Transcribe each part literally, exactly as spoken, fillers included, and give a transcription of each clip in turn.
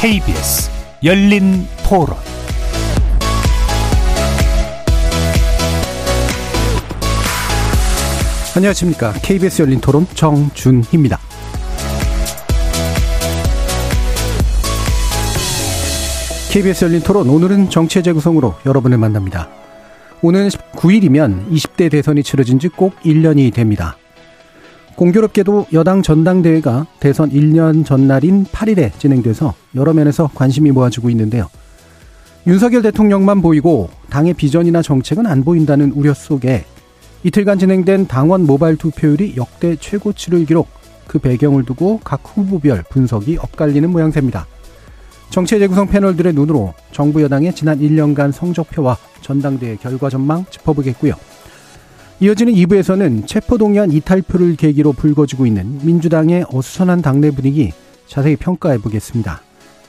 케이비에스 열린 토론. 안녕하십니까. 케이비에스 열린 토론 정준희입니다. 케이비에스 열린 토론, 오늘은 정치의 재구성으로 여러분을 만납니다. 오는 십구 일이면 이십 대 대선이 치러진 지 꼭 일 년이 됩니다. 공교롭게도 여당 전당대회가 대선 일 년 전날인 팔 일에 진행돼서 여러 면에서 관심이 모아지고 있는데요. 윤석열 대통령만 보이고 당의 비전이나 정책은 안 보인다는 우려 속에 이틀간 진행된 당원 모바일 투표율이 역대 최고치를 기록, 그 배경을 두고 각 후보별 분석이 엇갈리는 모양새입니다. 정치의 재구성 패널들의 눈으로 정부 여당의 지난 일 년간 성적표와 전당대회 결과 전망 짚어보겠고요. 이어지는 이 부에서는 체포동의안 이탈표를 계기로 불거지고 있는 민주당의 어수선한 당내 분위기 자세히 평가해 보겠습니다.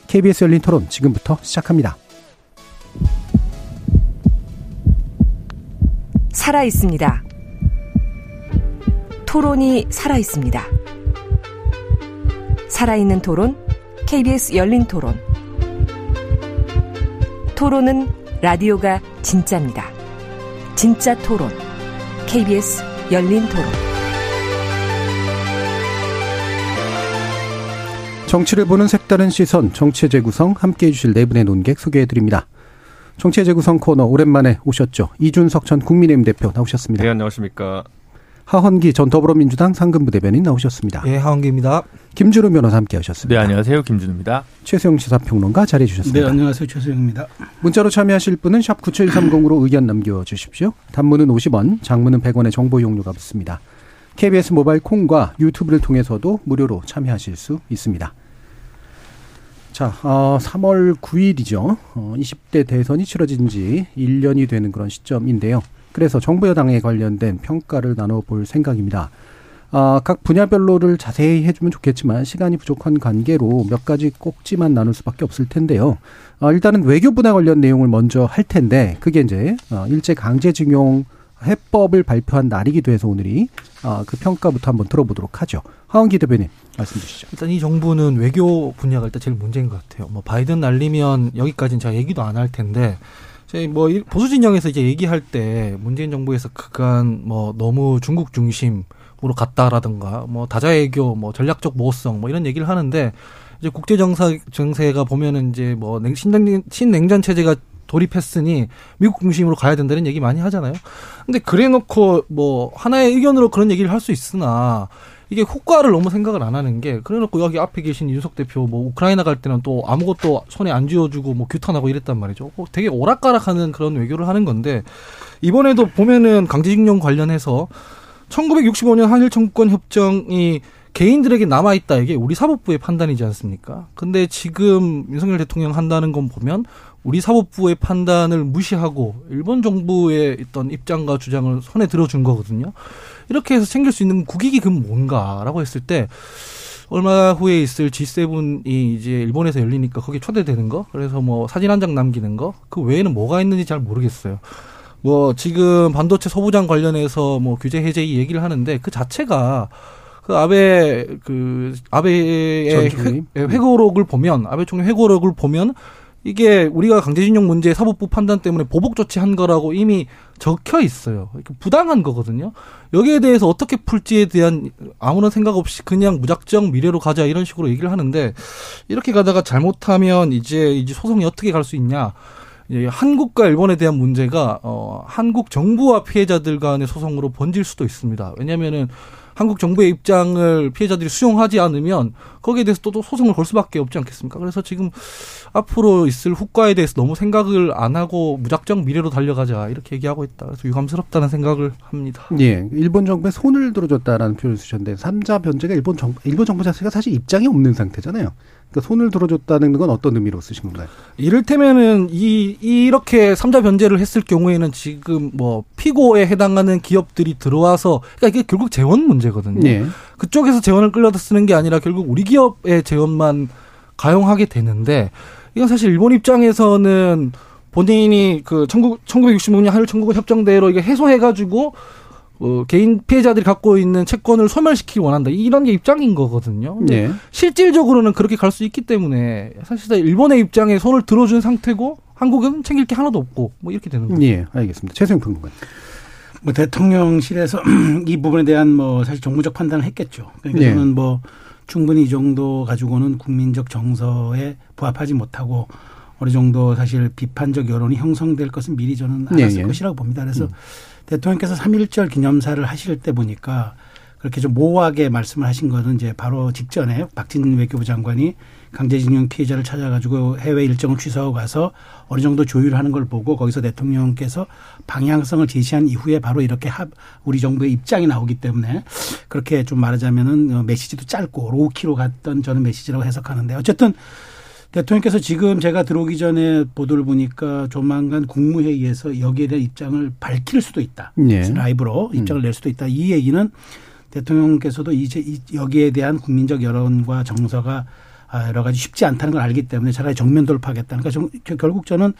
케이비에스 열린 토론 지금부터 시작합니다. 살아있습니다. 토론이 살아있습니다. 살아있는 토론, 케이비에스 열린 토론. 토론은 라디오가 진짜입니다. 진짜 토론, 케이비에스 열린 토론. 정치를 보는 색다른 시선, 정치의 재구성, 함께해 주실 네 분의 논객 소개해드립니다. 정치의 재구성 코너, 오랜만에 오셨죠. 이준석 전 국민의힘 대표 나오셨습니다. 네, 안녕하십니까. 하헌기 전 더불어민주당 상근부 대변인 나오셨습니다. 네, 하헌기입니다. 김준우 변호사 함께하셨습니다. 네, 안녕하세요. 김준우입니다. 최수영 시사평론가 자리해주셨습니다. 네, 안녕하세요. 최수영입니다. 문자로 참여하실 분은 샵 구칠삼공으로 의견 남겨주십시오. 단문은 오십 원, 장문은 백 원의 정보 이용료가 붙습니다. 케이비에스 모바일 콩과 유튜브를 통해서도 무료로 참여하실 수 있습니다. 자, 어, 삼월 구일이죠. 어, 이십 대 대선이 치러진 지 일 년이 되는 그런 시점인데요. 그래서 정부 여당에 관련된 평가를 나눠볼 생각입니다. 아, 각 분야별로를 자세히 해주면 좋겠지만 시간이 부족한 관계로 몇 가지 꼭지만 나눌 수밖에 없을 텐데요. 아, 일단은 외교부나 관련 내용을 먼저 할 텐데, 그게 이제 일제강제징용 해법을 발표한 날이기도 해서 오늘이 아, 그 평가부터 한번 들어보도록 하죠. 하헌기 대변인 말씀 주시죠. 일단 이 정부는 외교 분야가 일단 제일 문제인 것 같아요. 뭐 바이든 날리면 여기까지는 제가 얘기도 안 할 텐데, 뭐 보수 진영에서 이제 얘기할 때 문재인 정부에서 그간 뭐 너무 중국 중심으로 갔다라든가 뭐 다자애교, 뭐 전략적 모호성, 뭐 이런 얘기를 하는데, 이제 국제 정사 정세가 보면은 이제 뭐 신냉 신냉전 체제가 돌입했으니 미국 중심으로 가야 된다는 얘기 많이 하잖아요. 근데 그래놓고 뭐 하나의 의견으로 그런 얘기를 할 수 있으나, 이게 효과를 너무 생각을 안 하는 게, 그래놓고 여기 앞에 계신 이준석 대표 뭐 우크라이나 갈 때는 또 아무것도 손에 안 쥐어주고 뭐 규탄하고 이랬단 말이죠. 되게 오락가락하는 그런 외교를 하는 건데, 이번에도 보면은 강제징용 관련해서 천구백육십오년 한일청구권협정이 개인들에게 남아있다, 이게 우리 사법부의 판단이지 않습니까? 근데 지금 윤석열 대통령 한다는 건 보면 우리 사법부의 판단을 무시하고 일본 정부의 어떤 입장과 주장을 손에 들어준 거거든요. 이렇게 해서 챙길 수 있는 국익이 그럼 뭔가라고 했을 때, 얼마 후에 있을 지 세븐이 이제 일본에서 열리니까 거기 초대되는 거, 그래서 뭐 사진 한 장 남기는 거, 그 외에는 뭐가 있는지 잘 모르겠어요. 뭐 지금 반도체 소부장 관련해서 뭐 규제 해제 이 얘기를 하는데, 그 자체가 그 아베 그 아베의 회, 회고록을 보면 아베 총리 회고록을 보면 이게 우리가 강제징용 문제 사법부 판단 때문에 보복 조치한 거라고 이미 적혀 있어요. 부당한 거거든요. 여기에 대해서 어떻게 풀지에 대한 아무런 생각 없이 그냥 무작정 미래로 가자, 이런 식으로 얘기를 하는데, 이렇게 가다가 잘못하면 이제 이제 소송이 어떻게 갈 수 있냐. 한국과 일본에 대한 문제가 어, 한국 정부와 피해자들 간의 소송으로 번질 수도 있습니다. 왜냐면은 한국 정부의 입장을 피해자들이 수용하지 않으면 거기에 대해서 또, 또 소송을 걸 수밖에 없지 않겠습니까? 그래서 지금 앞으로 있을 후과에 대해서 너무 생각을 안 하고 무작정 미래로 달려가자, 이렇게 얘기하고 있다. 그래서 유감스럽다는 생각을 합니다. 예, 일본 정부에 손을 들어줬다라는 표현을 쓰셨는데, 삼자 변제가 일본 정부, 일본 정부 자체가 사실 입장이 없는 상태잖아요. 그러니까 손을 들어줬다는 건 어떤 의미로 쓰신 건가요? 이를테면은 이 이렇게 삼자 변제를 했을 경우에는 지금 뭐 피고에 해당하는 기업들이 들어와서, 그러니까 이게 결국 재원 문제거든요. 예. 그쪽에서 재원을 끌려다 쓰는 게 아니라 결국 우리 기업의 재원만 가용하게 되는데, 이건 사실 일본 입장에서는 본인이 그 천구백육십오년 한일 청구권 협정대로 이게 해소해가지고 어, 개인 피해자들이 갖고 있는 채권을 소멸시키기 원한다. 이런 게 입장인 거거든요. 네. 실질적으로는 그렇게 갈 수 있기 때문에 사실상 일본의 입장에 손을 들어준 상태고 한국은 챙길 게 하나도 없고 뭐 이렇게 되는 거죠. 네, 알겠습니다. 최수영 평론가님. 뭐 대통령실에서 이 부분에 대한 뭐 사실 정무적 판단을 했겠죠. 그러니까 네. 저는 뭐 충분히 이 정도 가지고는 국민적 정서에 부합하지 못하고 어느 정도 사실 비판적 여론이 형성될 것은 미리 저는 알았을 네, 네. 것이라고 봅니다. 그래서 음. 대통령께서 삼일절 기념사를 하실 때 보니까 그렇게 좀 모호하게 말씀을 하신 거는 이제 바로 직전에 박진 외교부 장관이 강제징용 피해자를 찾아가지고 해외 일정을 취소하고 가서 어느 정도 조율하는 걸 보고 거기서 대통령께서 방향성을 제시한 이후에 바로 이렇게 우리 정부의 입장이 나오기 때문에 그렇게 좀 말하자면은 메시지도 짧고 로우키로 갔던 저는 메시지라고 해석하는데 어쨌든 대통령께서 지금 제가 들어오기 전에 보도를 보니까 조만간 국무회의에서 여기에 대한 입장을 밝힐 수도 있다. 네. 라이브로 입장을 음. 낼 수도 있다. 이 얘기는 대통령께서도 이제 여기에 대한 국민적 여론과 정서가 여러 가지 쉽지 않다는 걸 알기 때문에 차라리 정면 돌파하겠다. 그러니까 결국 저는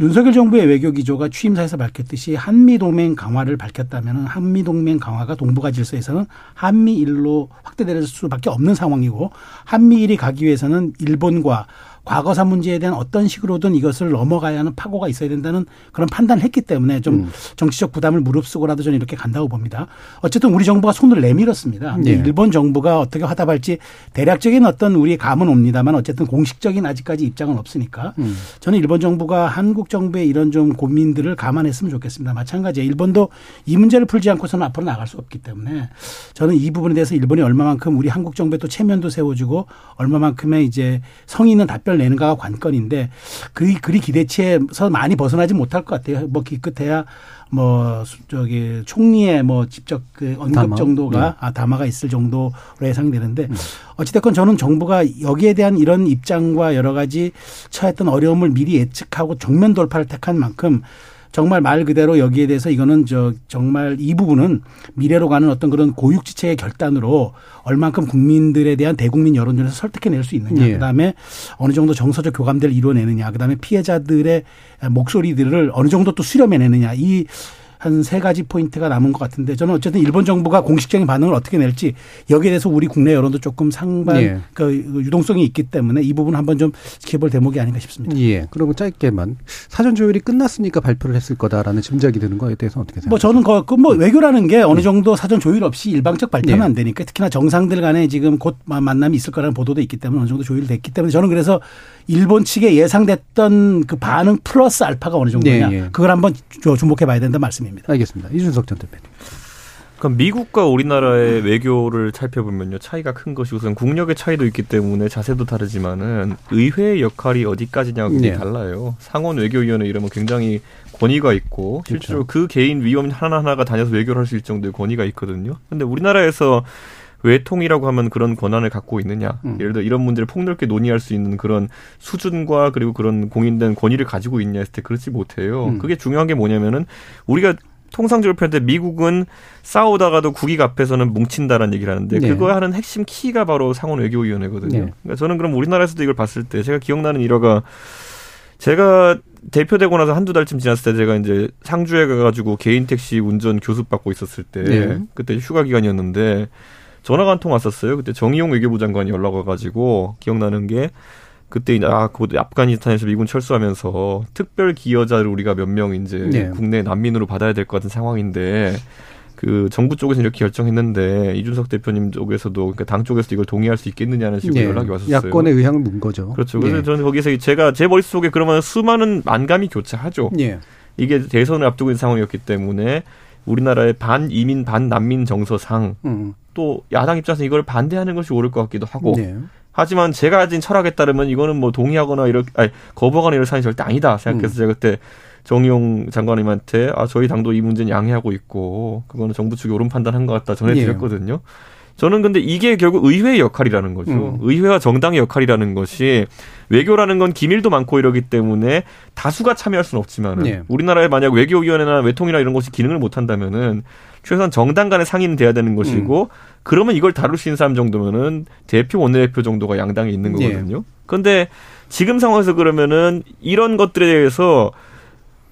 윤석열 정부의 외교 기조가 취임사에서 밝혔듯이 한미동맹 강화를 밝혔다면 한미동맹 강화가 동북아 질서에서는 한미일로 확대될 수밖에 없는 상황이고 한미일이 가기 위해서는 일본과 과거사 문제에 대한 어떤 식으로든 이것을 넘어가야 하는 파고가 있어야 된다는 그런 판단을 했기 때문에 좀 음. 정치적 부담을 무릅쓰고라도 저는 이렇게 간다고 봅니다. 어쨌든 우리 정부가 손을 내밀었습니다. 네. 일본 정부가 어떻게 화답할지 대략적인 어떤 우리의 감은 옵니다만 어쨌든 공식적인 아직까지 입장은 없으니까 음. 저는 일본 정부가 한국 정부의 이런 좀 고민들을 감안했으면 좋겠습니다. 마찬가지예요. 일본도 이 문제를 풀지 않고서는 앞으로 나갈 수 없기 때문에 저는 이 부분에 대해서 일본이 얼마만큼 우리 한국 정부에 또 체면도 세워주고 얼마만큼의 이제 성의 있는 답변 내는가가 관건인데 그리, 그리 기대치에서 많이 벗어나지 못할 것 같아요. 뭐 기껏해야 뭐 저기 총리의 뭐 직접 그 언급 담아. 정도가 네. 아, 담화가 있을 정도로 예상되는데 네. 어찌됐건 저는 정부가 여기에 대한 이런 입장과 여러 가지 처했던 어려움을 미리 예측하고 정면 돌파를 택한 만큼 정말 말 그대로 여기에 대해서 이거는 저 정말 이 부분은 미래로 가는 어떤 그런 고육지책의 결단으로 얼만큼 국민들에 대한 대국민 여론전에서 설득해낼 수 있느냐. 예. 그다음에 어느 정도 정서적 교감대를 이뤄내느냐. 그다음에 피해자들의 목소리들을 어느 정도 또 수렴해내느냐. 이 한 세 가지 포인트가 남은 것 같은데 저는 어쨌든 일본 정부가 공식적인 반응을 어떻게 낼지 여기에 대해서 우리 국내 여론도 조금 상반 예. 그 유동성이 있기 때문에 이 부분 한번 좀 지켜볼 대목이 아닌가 싶습니다. 예. 그러면 짧게만 사전 조율이 끝났으니까 발표를 했을 거다라는 짐작이 드는 거에 대해서는 어떻게 생각하세요? 뭐 저는 그 뭐 외교라는 게 어느 정도 사전 조율 없이 일방적 발표는 예. 안 되니까 특히나 정상들 간에 지금 곧 만남이 있을 거라는 보도도 있기 때문에 어느 정도 조율됐기 때문에 저는 그래서 일본 측에 예상됐던 그 반응 플러스 알파가 어느 정도냐 예. 예. 그걸 한번 주목해 봐야 된다는 말씀입니다. 알겠습니다. 이준석 전 대표님. 그럼 미국과 우리나라의 외교를 살펴보면요 차이가 큰 것이 우선 국력의 차이도 있기 때문에 자세도 다르지만은 의회의 역할이 어디까지냐가 굉장히 네. 달라요. 상원 외교위원회 이러면 굉장히 권위가 있고 실제로 그렇죠. 그 개인 위원 하나하나가 다녀서 외교를 할 수 있을 정도의 권위가 있거든요. 그런데 우리나라에서 외통이라고 하면 그런 권한을 갖고 있느냐. 음. 예를 들어 이런 문제를 폭넓게 논의할 수 있는 그런 수준과 그리고 그런 공인된 권위를 가지고 있냐 했을 때 그렇지 못해요. 음. 그게 중요한 게 뭐냐면은 우리가 통상적으로 표현할 때 미국은 싸우다가도 국익 앞에서는 뭉친다라는 얘기를 하는데 네. 그거 하는 핵심 키가 바로 상원 외교위원회거든요. 네. 그러니까 저는 그럼 우리나라에서도 이걸 봤을 때 제가 기억나는 일화가 제가 대표되고 나서 한두 달쯤 지났을 때 제가 이제 상주에 가가지고 개인 택시 운전 교습 받고 있었을 때 네. 그때 휴가 기간이었는데 전화가 한 통 왔었어요. 그때 정의용 외교부 장관이 연락 와가지고 기억나는 게 그때 아 그것도 아프가니스탄에서 미군 철수하면서 특별 기여자를 우리가 몇 명 이제 네. 국내 난민으로 받아야 될 것 같은 상황인데 그 정부 쪽에서 이렇게 결정했는데 이준석 대표님 쪽에서도 그러니까 당 쪽에서도 이걸 동의할 수 있겠느냐는 식으로 네. 연락이 왔었어요. 야권에 의향을 문 거죠. 그렇죠. 그래서 네. 저는 거기서 제가 제 머릿속에 그러면 수많은 만감이 교차하죠. 네. 이게 대선을 앞두고 있는 상황이었기 때문에 우리나라의 반 이민 반 난민 정서상 음. 또 야당 입장에서 이걸 반대하는 것이 옳을 것 같기도 하고 네. 하지만 제가 가진 철학에 따르면 이거는 뭐 동의하거나 이렇게 아니, 거부하거나 이런 사안이 절대 아니다 생각해서 음. 제가 그때 정의용 장관님한테 아 저희 당도 이 문제는 양해하고 있고 그거는 정부 측이 옳은 판단한 것 같다 전해드렸거든요. 예. 저는 근데 이게 결국 의회의 역할이라는 거죠. 음. 의회와 정당의 역할이라는 것이 외교라는 건 기밀도 많고 이러기 때문에 다수가 참여할 수는 없지만 예. 우리나라에 만약 외교위원회나 외통이나 이런 것이 기능을 못한다면은 최소한 정당 간의 상의는 돼야 되는 것이고 음. 그러면 이걸 다룰 수 있는 사람 정도면은 대표 원내대표 정도가 양당에 있는 거거든요. 예. 그런데 지금 상황에서 그러면은 이런 것들에 대해서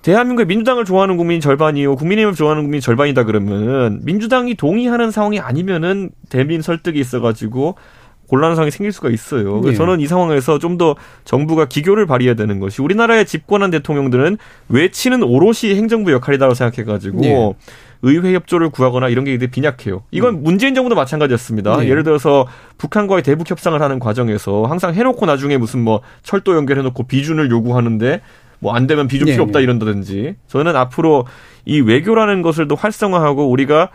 대한민국의 민주당을 좋아하는 국민이 절반이요, 국민의힘을 좋아하는 국민이 절반이다 그러면 민주당이 동의하는 상황이 아니면은 대민 설득이 있어가지고 곤란한 상황이 생길 수가 있어요. 그래서 예. 저는 이 상황에서 좀 더 정부가 기교를 발휘해야 되는 것이, 우리나라의 집권한 대통령들은 외치는 오롯이 행정부 역할이라고 생각해가지고 예. 의회 협조를 구하거나 이런 게 빈약해요. 이건 음. 문재인 정부도 마찬가지였습니다. 네. 예를 들어서 북한과의 대북 협상을 하는 과정에서 항상 해놓고 나중에 무슨 뭐 철도 연결해놓고 비준을 요구하는데 뭐 안 되면 비준 네. 필요 없다 이런다든지. 저는 앞으로 이 외교라는 것을 더 활성화하고, 우리가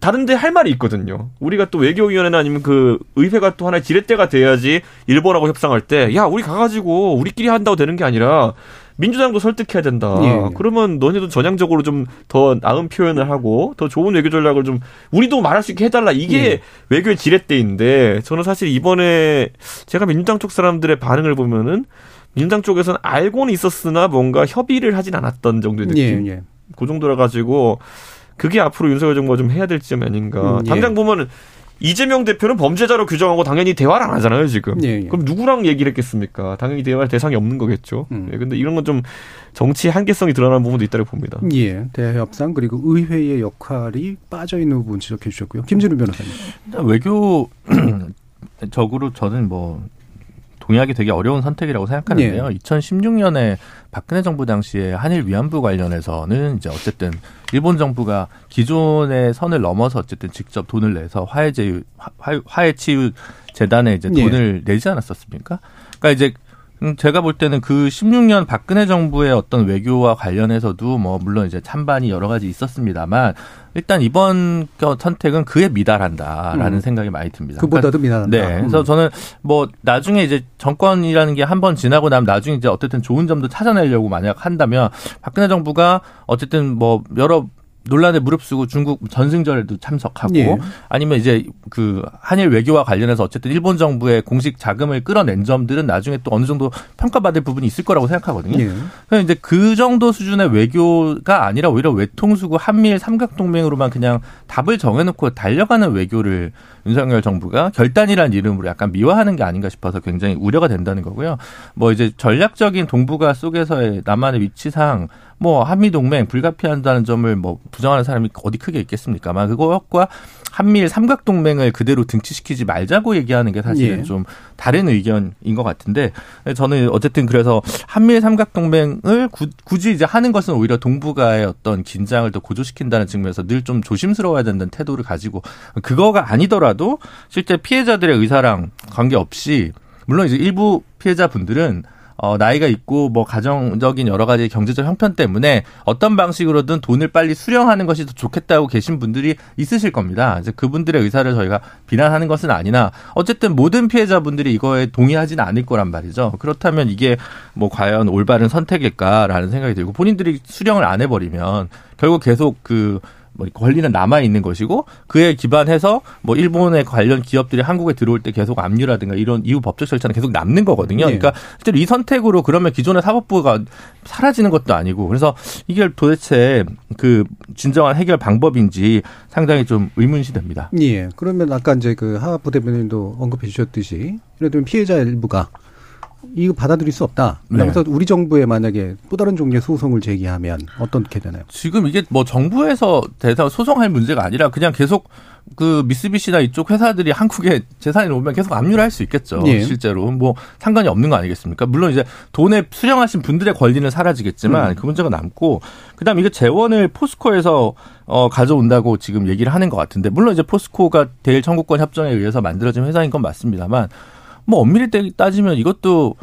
다른데 할 말이 있거든요. 우리가 또 외교위원회나 아니면 그 의회가 또 하나의 지렛대가 돼야지 일본하고 협상할 때 야 우리 가가지고 우리끼리 한다고 되는 게 아니라 민주당도 설득해야 된다. 예. 그러면 너네도 전향적으로 좀 더 나은 표현을 하고 더 좋은 외교 전략을 좀 우리도 말할 수 있게 해달라. 이게 예. 외교의 지렛대인데, 저는 사실 이번에 제가 민주당 쪽 사람들의 반응을 보면은 민주당 쪽에서는 알고는 있었으나 뭔가 협의를 하진 않았던 정도의 느낌. 예. 예. 그 정도라 가지고 그게 앞으로 윤석열 정부가 좀 해야 될 지점이 아닌가. 음, 예. 당장 보면은 이재명 대표는 범죄자로 규정하고 당연히 대화를 안 하잖아요, 지금. 예, 예. 그럼 누구랑 얘기를 했겠습니까? 당연히 대화할 대상이 없는 거겠죠. 음. 예, 근데 이런 건 좀 정치의 한계성이 드러나는 부분도 있다고 봅니다. 예. 대화협상, 그리고 의회의 역할이 빠져있는 부분 지적해 주셨고요. 김준우 변호사님. 외교적으로 저는 뭐 동의하기 되게 어려운 선택이라고 생각하는데요. 예. 이천십육 년에 박근혜 정부 당시에 한일 위안부 관련해서는 이제 어쨌든 일본 정부가 기존의 선을 넘어서 어쨌든 직접 돈을 내서 화해제유, 화, 화해치유 재단에 이제 돈을 예. 내지 않았었습니까? 그러니까 이제 제가 볼 때는 그 십육 년 박근혜 정부의 어떤 외교와 관련해서도 뭐 물론 이제 찬반이 여러 가지 있었습니다만 일단 이번 선택은 그에 미달한다라는 음. 생각이 많이 듭니다. 그보다도 그러니까, 미달한다. 네. 그래서 음. 저는 뭐 나중에 이제 정권이라는 게 한 번 지나고 나면 나중에 이제 어쨌든 좋은 점도 찾아내려고 만약 한다면 박근혜 정부가 어쨌든 뭐 여러 논란에 무릅쓰고 중국 전승절에도 참석하고 예. 아니면 이제 그 한일 외교와 관련해서 어쨌든 일본 정부의 공식 자금을 끌어낸 점들은 나중에 또 어느 정도 평가받을 부분이 있을 거라고 생각하거든요. 예. 그래서 이제 그 정도 수준의 외교가 아니라 오히려 외통수고 한미일 삼각동맹으로만 그냥 답을 정해놓고 달려가는 외교를 윤석열 정부가 결단이라는 이름으로 약간 미화하는 게 아닌가 싶어서 굉장히 우려가 된다는 거고요. 뭐 이제 전략적인 동북아 속에서의 남한의 위치상 뭐 한미 동맹 불가피한다는 점을 뭐 부정하는 사람이 어디 크게 있겠습니까만 그것과 한미일 삼각 동맹을 그대로 등치시키지 말자고 얘기하는 게 사실은 예. 좀 다른 의견인 것 같은데, 저는 어쨌든 그래서 한미일 삼각 동맹을 굳이 이제 하는 것은 오히려 동북아의 어떤 긴장을 더 고조시킨다는 측면에서 늘 좀 조심스러워야 된다는 태도를 가지고, 그거가 아니더라도 실제 피해자들의 의사랑 관계없이 물론 이제 일부 피해자분들은 어, 나이가 있고, 뭐, 가정적인 여러 가지 경제적 형편 때문에 어떤 방식으로든 돈을 빨리 수령하는 것이 더 좋겠다고 계신 분들이 있으실 겁니다. 이제 그분들의 의사를 저희가 비난하는 것은 아니나, 어쨌든 모든 피해자분들이 이거에 동의하진 않을 거란 말이죠. 그렇다면 이게 뭐, 과연 올바른 선택일까라는 생각이 들고, 본인들이 수령을 안 해버리면 결국 계속 그, 뭐 권리는 남아 있는 것이고, 그에 기반해서 뭐 일본의 관련 기업들이 한국에 들어올 때 계속 압류라든가 이런 이후 법적 절차는 계속 남는 거거든요. 네. 그러니까 실제로 이 선택으로 그러면 기존의 사법부가 사라지는 것도 아니고, 그래서 이게 도대체 그 진정한 해결 방법인지 상당히 좀 의문시 됩니다. 예. 그러면 아까 이제 그 하부 대변인도 언급해 주셨듯이, 예를 들면 피해자 일부가 이거 받아들일 수 없다. 그래서 네. 우리 정부에 만약에 또 다른 종류의 소송을 제기하면 어떻게 되나요? 지금 이게 뭐 정부에서 대상 소송할 문제가 아니라 그냥 계속 그 미쓰비시나 이쪽 회사들이 한국에 재산이 오면 계속 압류를 할 수 있겠죠. 예. 실제로 뭐 상관이 없는 거 아니겠습니까? 물론 이제 돈에 수령하신 분들의 권리는 사라지겠지만 음. 그 문제가 남고, 그다음 이거 재원을 포스코에서 어, 가져온다고 지금 얘기를 하는 것 같은데, 물론 이제 포스코가 대일 청구권 협정에 의해서 만들어진 회사인 건 맞습니다만. 뭐 엄밀히 따지면 이것도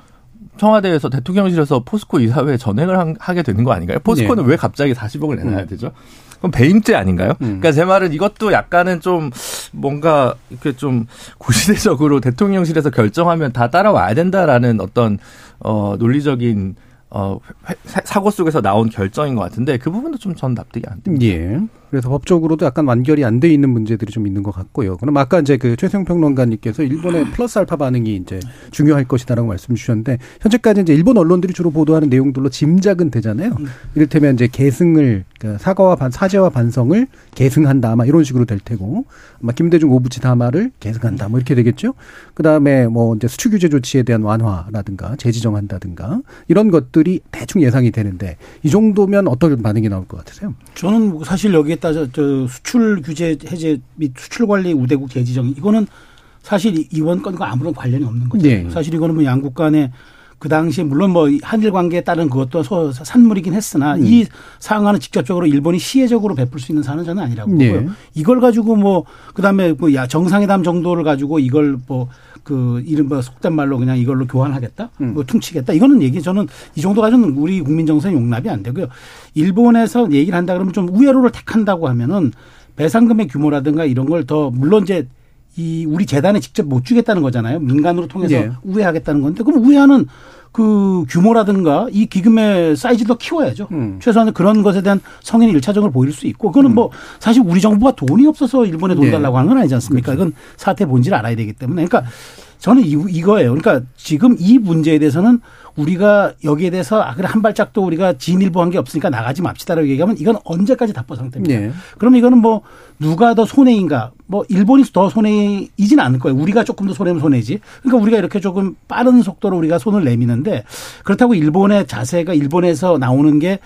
청와대에서 대통령실에서 포스코 이사회 전횡을 하게 되는 거 아닌가요? 포스코는 네. 왜 갑자기 사십억을 내놔야 음. 되죠? 그럼 배임죄 아닌가요? 음. 그러니까 제 말은 이것도 약간은 좀 뭔가 이렇게 좀 고시대적으로 대통령실에서 결정하면 다 따라와야 된다라는 어떤 어, 논리적인 어, 회, 사고 속에서 나온 결정인 것 같은데, 그 부분도 좀 전 납득이 안 됩니다. 예. 그래서 법적으로도 약간 완결이 안 돼 있는 문제들이 좀 있는 것 같고요. 그럼 아까 이제 그 최수영 평론가님께서 일본의 플러스 알파 반응이 이제 중요할 것이다라고 말씀 주셨는데, 현재까지 이제 일본 언론들이 주로 보도하는 내용들로 짐작은 되잖아요. 이를테면 이제 계승을, 그러니까 사과와 반, 사죄와 반성을 계승한다, 아마 이런 식으로 될 테고, 아마 김대중 오부치 담화를 계승한다, 뭐 이렇게 되겠죠. 그 다음에 뭐 이제 수출 규제 조치에 대한 완화라든가 재지정한다든가 이런 것들이 대충 예상이 되는데, 이 정도면 어떤 반응이 나올 것 같으세요? 저는 사실 여기 따져 저 수출 규제 해제 및 수출 관리 우대국 재지정, 이거는 사실 이번 건과 아무런 관련이 없는 거죠. 네. 사실 이거는 뭐 양국 간의 그 당시에 물론 뭐 한일 관계에 따른 그것도 소, 산물이긴 했으나 음. 이 상황은 직접적으로 일본이 시혜적으로 베풀 수 있는 사안은 저는 아니라고 보고요. 네. 이걸 가지고 뭐 그다음에 뭐 야 정상회담 정도를 가지고 이걸 뭐 그 이른바 속된 말로 그냥 이걸로 교환하겠다, 음. 뭐 퉁치겠다, 이거는 얘기 저는 이 정도 가지고는 우리 국민 정서에 용납이 안 되고요. 일본에서 얘기를 한다 그러면 좀 우회로를 택한다고 하면은 배상금의 규모라든가 이런 걸 더, 물론 이제 이 우리 재단에 직접 못 주겠다는 거잖아요. 민간으로 통해서 예. 우회하겠다는 건데, 그럼 우회하는 그 규모라든가 이 기금의 사이즈 더 키워야죠. 음. 최소한 그런 것에 대한 성인 일차적으로 보일 수 있고, 그거는 음. 뭐 사실 우리 정부가 돈이 없어서 일본에 돈 예. 달라고 하는 건 아니지 않습니까? 그렇죠. 이건 사태 본질을 알아야 되기 때문에. 그러니까 저는 이, 이거예요. 그러니까 지금 이 문제에 대해서는 우리가 여기에 대해서 아, 그래, 한 발짝도 우리가 진일보한 게 없으니까 나가지 맙시다라고 얘기하면 이건 언제까지 답보 상태입니다. 네. 그럼 이거는 뭐 누가 더 손해인가? 뭐 일본이 더 손해이진 않을 거예요. 우리가 조금 더 손해면 손해지. 그러니까 우리가 이렇게 조금 빠른 속도로 우리가 손을 내미는데, 그렇다고 일본의 자세가 일본에서 나오는 게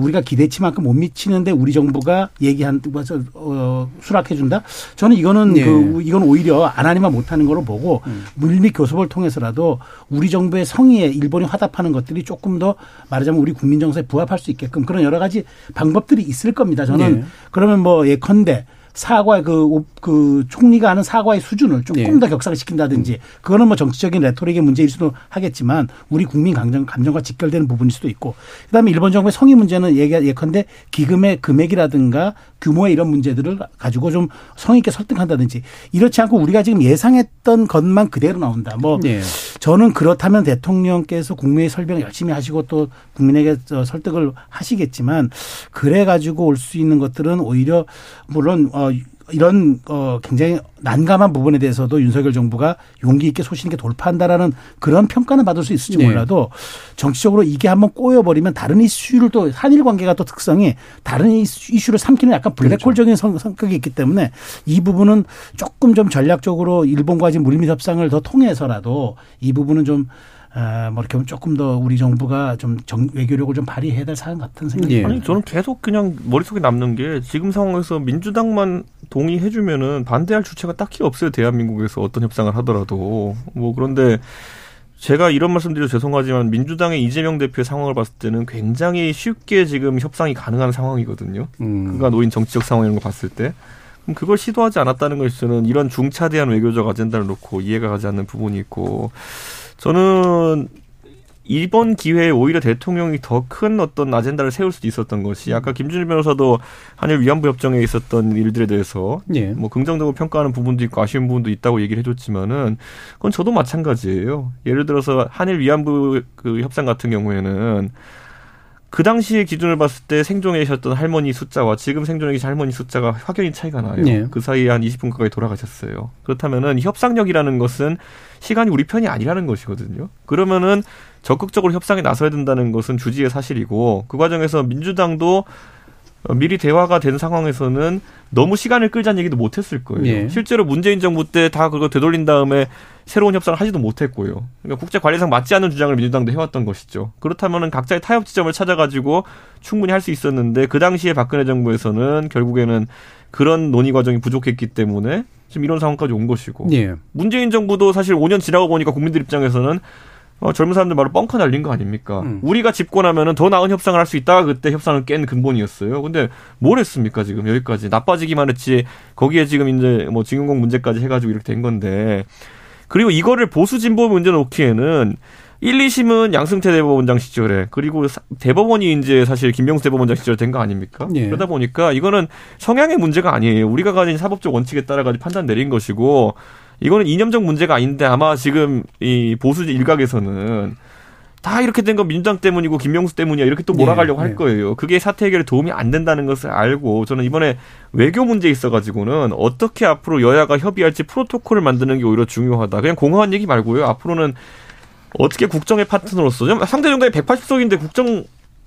우리가 기대치만큼 못 미치는데 우리 정부가 얘기한 것을 어, 수락해준다? 저는 이거는 예. 그, 이건 오히려 안 하니만 못하는 걸로 보고 음. 물밑 교섭을 통해서라도 우리 정부의 성의에 일본이 화답하는 것들이 조금 더, 말하자면 우리 국민 정서에 부합할 수 있게끔 그런 여러 가지 방법들이 있을 겁니다. 저는 예. 그러면 뭐 예컨대 사과의 그, 그 총리가 하는 사과의 수준을 조금 예. 더 격상을 시킨다든지, 그거는 뭐 정치적인 레토릭의 문제일 수도 하겠지만 우리 국민 감정, 감정과 직결되는 부분일 수도 있고, 그다음에 일본 정부의 성의 문제는 예컨대 기금의 금액이라든가 규모의 이런 문제들을 가지고 좀 성의 있게 설득한다든지, 이렇지 않고 우리가 지금 예상했던 것만 그대로 나온다. 뭐 예. 저는 그렇다면 대통령께서 국민의 설명을 열심히 하시고 또 국민에게 설득을 하시겠지만, 그래 가지고 올 수 있는 것들은 오히려, 물론 어 이런 어 굉장히 난감한 부분에 대해서도 윤석열 정부가 용기 있게 소신 있게 돌파한다라는 그런 평가는 받을 수 있을지 몰라도 네. 정치적으로 이게 한번 꼬여버리면 다른 이슈를, 또 한일 관계가 또 특성이 다른 이슈를 삼키는 약간 블랙홀적인 그렇죠. 성격이 있기 때문에 이 부분은 조금 좀 전략적으로 일본과 지금 물밑 협상을 더 통해서라도 이 부분은 좀 아, 뭐 이렇게 조금 더 우리 정부가 좀 정, 외교력을 좀 발휘해야 될 사안 같은 생각이 예. 아니, 저는 계속 그냥 머릿속에 남는 게, 지금 상황에서 민주당만 동의해 주면은 반대할 주체가 딱히 없어요. 대한민국에서 어떤 협상을 하더라도. 뭐 그런데 제가 이런 말씀드려 죄송하지만 민주당의 이재명 대표의 상황을 봤을 때는 굉장히 쉽게 지금 협상이 가능한 상황이거든요. 음. 그가 놓인 정치적 상황 이런 거 봤을 때. 그럼 그걸 시도하지 않았다는 것이 저는 이런 중차대한 외교적 아젠다를 놓고 이해가 가지 않는 부분이 있고, 저는 이번 기회에 오히려 대통령이 더 큰 어떤 아젠다를 세울 수도 있었던 것이, 아까 김준일 변호사도 한일 위안부 협정에 있었던 일들에 대해서 예. 뭐 긍정적으로 평가하는 부분도 있고 아쉬운 부분도 있다고 얘기를 해줬지만은, 그건 저도 마찬가지예요. 예를 들어서 한일 위안부 그 협상 같은 경우에는 그 당시의 기준을 봤을 때 생존해 계셨던 할머니 숫자와 지금 생존해 계신 할머니 숫자가 확연히 차이가 나요. 네. 그 사이에 한 이십 분 가까이 돌아가셨어요. 그렇다면은 협상력이라는 것은 시간이 우리 편이 아니라는 것이거든요. 그러면은 적극적으로 협상에 나서야 된다는 것은 주지의 사실이고, 그 과정에서 민주당도 미리 대화가 된 상황에서는 너무 시간을 끌자는 얘기도 못했을 거예요. 예. 실제로 문재인 정부 때 다 그거 되돌린 다음에 새로운 협상을 하지도 못했고요. 그러니까 국제관례상 맞지 않은 주장을 민주당도 해왔던 것이죠. 그렇다면은 각자의 타협 지점을 찾아가지고 충분히 할 수 있었는데, 그 당시에 박근혜 정부에서는 결국에는 그런 논의 과정이 부족했기 때문에 지금 이런 상황까지 온 것이고, 예. 문재인 정부도 사실 오 년 지나고 보니까 국민들 입장에서는 어, 젊은 사람들 말로 뻥카 날린 거 아닙니까? 음. 우리가 집권하면은 더 나은 협상을 할 수 있다가 그때 협상을 깬 근본이었어요. 근데 뭘 했습니까, 지금 여기까지? 나빠지기만 했지, 거기에 지금 이제 뭐 징용공 문제까지 해가지고 이렇게 된 건데. 그리고 이거를 보수 진보 문제 놓기에는 일, 이심은 양승태 대법원장 시절에, 그리고 대법원이 이제 사실 김병수 대법원장 시절에 된 거 아닙니까? 예. 그러다 보니까 이거는 성향의 문제가 아니에요. 우리가 가진 사법적 원칙에 따라가지고 판단 내린 것이고, 이거는 이념적 문제가 아닌데, 아마 지금 이 보수 일각에서는 다 이렇게 된 건 민주당 때문이고 김명수 때문이야 이렇게 또 몰아가려고 네, 할 네. 거예요. 그게 사태 해결에 도움이 안 된다는 것을 알고 저는 이번에 외교 문제에 있어가지고는 어떻게 앞으로 여야가 협의할지 프로토콜을 만드는 게 오히려 중요하다. 그냥 공허한 얘기 말고요. 앞으로는 어떻게 국정의 파트너로서 상대정당이 백팔십 석인데 국정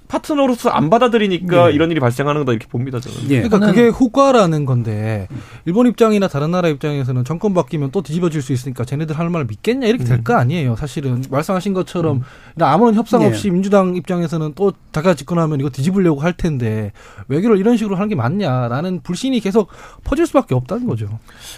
파트너로서 안 받아들이니까 네. 이런 일이 발생하는 거다 이렇게 봅니다 저는. 네. 그러니까 그게 호가라는 건데 일본 입장이나 다른 나라 입장에서는 정권 바뀌면 또 뒤집어질 수 있으니까 쟤네들 할 말 믿겠냐 이렇게 될 거 아니에요. 사실은 말씀하신 것처럼 음. 아무런 협상 없이 네. 민주당 입장에서는 또 자기가 집권하면 이거 뒤집으려고 할 텐데 외교를 이런 식으로 하는 게 맞냐라는 불신이 계속 퍼질 수밖에 없다는 거죠.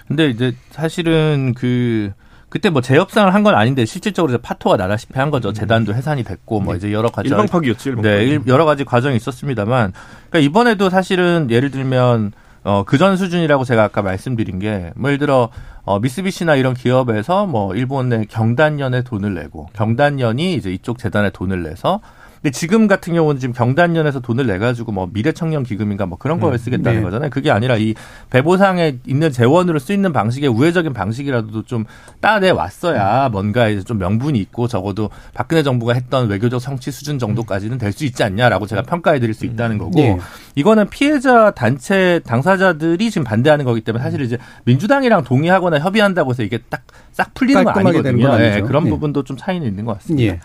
근데 이제 사실은 그 그때 뭐 재협상을 한 건 아닌데 실질적으로 이제 파토가 나다시피 한 거죠. 재단도 해산이 됐고 뭐 네. 이제 여러 가지 일방파기였지. 일방파기. 네, 여러 가지 과정이 있었습니다만, 그러니까 이번에도 사실은 예를 들면 어, 그전 수준이라고 제가 아까 말씀드린 게 뭐 예를 들어 어, 미쓰비시나 이런 기업에서 뭐 일본의 경단련에 돈을 내고 경단련이 이제 이쪽 재단에 돈을 내서. 근데 지금 같은 경우는 지금 경단련에서 돈을 내가지고 뭐 미래청년기금인가 뭐 그런 거를 쓰겠다는 네. 거잖아요. 그게 아니라 이 배보상에 있는 재원으로 쓰이는 방식의 우회적인 방식이라도 좀 따내왔어야 뭔가 이제 좀 명분이 있고 적어도 박근혜 정부가 했던 외교적 성취 수준 정도까지는 될 수 있지 않냐라고 제가 평가해 드릴 수 있다는 거고 네. 이거는 피해자 단체 당사자들이 지금 반대하는 거기 때문에 사실 이제 민주당이랑 동의하거나 협의한다고 해서 이게 딱 싹 풀리는 건 아니거든요. 네, 그런 네. 부분도 좀 차이는 있는 것 같습니다. 네.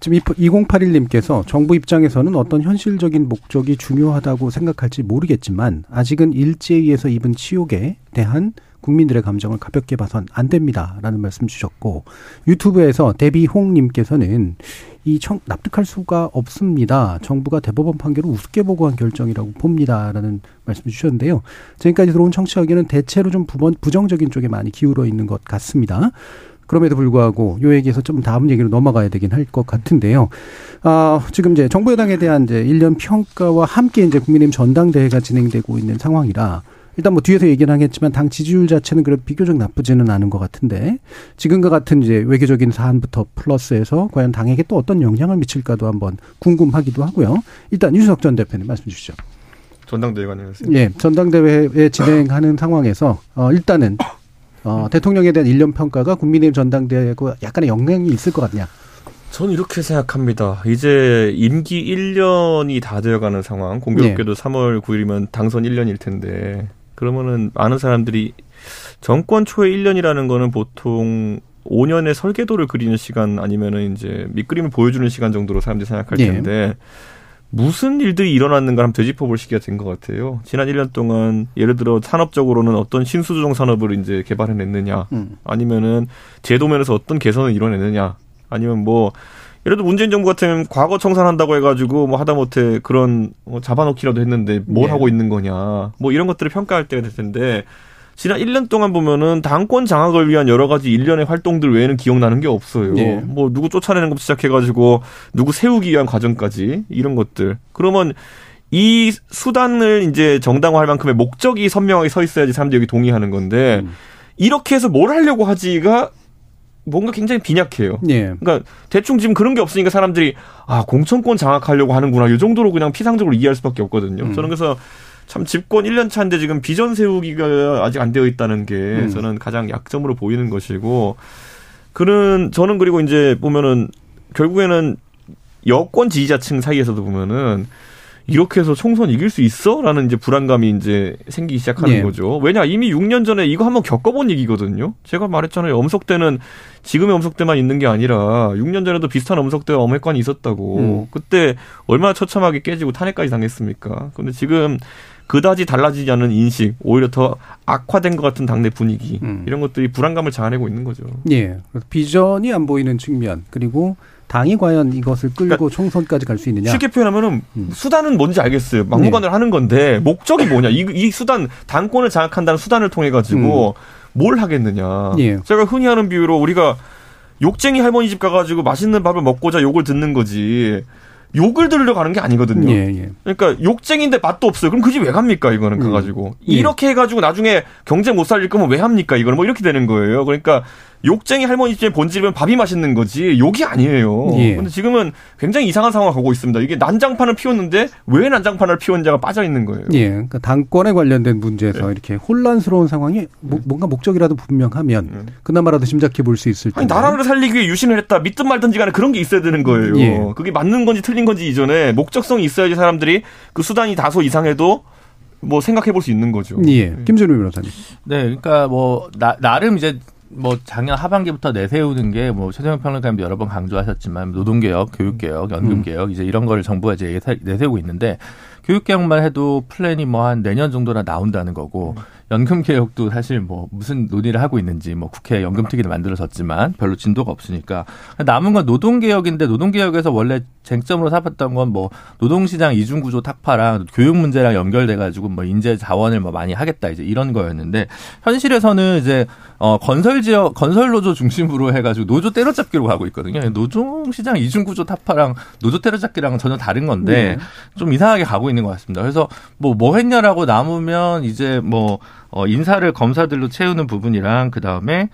지금 이공팔일 님께서 정부 입장에서는 어떤 현실적인 목적이 중요하다고 생각할지 모르겠지만 아직은 일제에서 입은 치욕에 대한 국민들의 감정을 가볍게 봐선 안 됩니다라는 말씀 주셨고, 유튜브에서 데비홍님께서는 이 청, 납득할 수가 없습니다. 정부가 대법원 판결을 우습게 보고한 결정이라고 봅니다라는 말씀 주셨는데요. 지금까지 들어온 청취 의견은 대체로 좀 부정적인 쪽에 많이 기울어 있는 것 같습니다. 그럼에도 불구하고 요 얘기에서 좀 다음 얘기로 넘어가야 되긴 할 것 같은데요. 아, 지금 이제 정부 여당에 대한 이제 일 년 평가와 함께 이제 국민의힘 전당대회가 진행되고 있는 상황이라 일단 뭐 뒤에서 얘기는 하겠지만 당 지지율 자체는 그래도 비교적 나쁘지는 않은 것 같은데 지금과 같은 이제 외교적인 사안부터 플러스해서 과연 당에게 또 어떤 영향을 미칠까도 한번 궁금하기도 하고요. 일단 이준석 전 대표님 말씀 주시죠. 전당대회 관련해서. 예, 전당대회에 진행하는 상황에서 어, 일단은. 어, 대통령에 대한 일 년 평가가 국민의힘 전당대회고 약간의 영향이 있을 것 같냐? 저는 이렇게 생각합니다. 이제 임기 일 년이 다 되어가는 상황. 공교롭게도 네. 삼월 구일이면 당선 일 년일 텐데 그러면은 많은 사람들이 정권 초의 일 년이라는 거는 보통 오 년의 설계도를 그리는 시간 아니면은 이제 밑그림을 보여주는 시간 정도로 사람들이 생각할 텐데 네. 무슨 일들이 일어났는가 한번 되짚어볼 시기가 된 것 같아요. 지난 일 년 동안 예를 들어 산업적으로는 어떤 신수조정 산업을 이제 개발해냈느냐, 음. 아니면은 제도면에서 어떤 개선을 이뤄냈느냐, 아니면 뭐 예를 들어 문재인 정부 같은 과거 청산한다고 해가지고 뭐 하다못해 그런 뭐 잡아놓기라도 했는데 뭘 네. 하고 있는 거냐, 뭐 이런 것들을 평가할 때가 될 텐데 지난 일 년 동안 보면은 당권 장악을 위한 여러 가지 일련의 활동들 외에는 기억나는 게 없어요. 예. 뭐 누구 쫓아내는 것부터 시작해가지고 누구 세우기 위한 과정까지 이런 것들. 그러면 이 수단을 이제 정당화할 만큼의 목적이 선명하게 서 있어야지 사람들이 여기 동의하는 건데 음. 이렇게 해서 뭘 하려고 하지가 뭔가 굉장히 빈약해요. 예. 그러니까 대충 지금 그런 게 없으니까 사람들이 아 공천권 장악하려고 하는구나 이 정도로 그냥 피상적으로 이해할 수밖에 없거든요. 음. 저는 그래서 참 집권 일 년 차인데 지금 비전 세우기가 아직 안 되어 있다는 게 음. 저는 가장 약점으로 보이는 것이고 그는 저는 그리고 이제 보면은 결국에는 여권 지지자층 사이에서도 보면은 이렇게 해서 총선 이길 수 있어? 라는 이제 불안감이 이제 생기기 시작하는 예. 거죠. 왜냐 이미 육 년 전에 이거 한번 겪어본 얘기거든요. 제가 말했잖아요. 엄석대는 지금의 엄석대만 있는 게 아니라 육 년 전에도 비슷한 엄석대와 엄핵관이 있었다고. 음. 그때 얼마나 처참하게 깨지고 탄핵까지 당했습니까? 그런데 지금 그다지 달라지지 않은 인식, 오히려 더 악화된 것 같은 당내 분위기 음. 이런 것들이 불안감을 자아내고 있는 거죠. 예, 비전이 안 보이는 측면 그리고 당이 과연 이것을 끌고 그러니까 총선까지 갈 수 있느냐. 쉽게 표현하면은 음. 수단은 뭔지 알겠어요. 막무가내를 네. 하는 건데 목적이 뭐냐. 이, 이 수단 당권을 장악한다는 수단을 통해 가지고 음. 뭘 하겠느냐. 예. 제가 흔히 하는 비유로 우리가 욕쟁이 할머니 집 가가지고 맛있는 밥을 먹고자 욕을 듣는 거지. 욕을 들으려 가는 게 아니거든요. 예, 예. 그러니까 욕쟁인데 맛도 없어요. 그럼 그 집 왜 갑니까? 이거는 가가지고. 예. 이렇게 해가지고 나중에 경쟁 못 살릴 거면 왜 합니까? 이거는 뭐 이렇게 되는 거예요. 그러니까 욕쟁이 할머니 집에 본질은 밥이 맛있는 거지 욕이 아니에요. 예. 근데 지금은 굉장히 이상한 상황을 가고 있습니다. 이게 난장판을 피웠는데 왜 난장판을 피웠는지가 빠져 있는 거예요. 예. 그러니까 당권에 관련된 문제에서 네. 이렇게 혼란스러운 상황이 네. 뭐, 뭔가 목적이라도 분명하면 네. 그나마라도 짐작해 볼 수 있을 텐데. 아니, 나라를 살리기 위해 유신을 했다. 믿든 말든지 간에 그런 게 있어야 되는 거예요. 예. 그게 맞는 건지 틀린 건지 이전에 목적성이 있어야지 사람들이 그 수단이 다소 이상해도 뭐 생각해 볼 수 있는 거죠. 예. 김준우 변호사님. 네. 그러니까 뭐 나, 나름 이제 뭐 작년 하반기부터 내세우는 게 뭐 최재형 평론가님도 여러 번 강조하셨지만 노동개혁, 교육개혁, 연금개혁 이제 이런 거를 정부가 이제 내세우고 있는데 교육개혁만 해도 플랜이 뭐 한 내년 정도나 나온다는 거고 연금개혁도 사실 뭐 무슨 논의를 하고 있는지 뭐 국회 연금특위를 만들어졌지만 별로 진도가 없으니까 남은 건 노동개혁인데 노동개혁에서 원래 쟁점으로 삼았던 건 뭐 노동시장 이중구조 타파랑 교육 문제랑 연결돼가지고 뭐 인재 자원을 뭐 많이 하겠다 이제 이런 거였는데 현실에서는 이제 어 건설 지역 건설 노조 중심으로 해가지고 노조 때려잡기로 가고 있거든요. 노동시장 이중구조 타파랑 노조 때려잡기랑은 전혀 다른 건데 네. 좀 이상하게 가고 있는 것 같습니다. 그래서 뭐 뭐 했냐라고 남으면 이제 뭐 어, 인사를 검사들로 채우는 부분이랑 그 다음에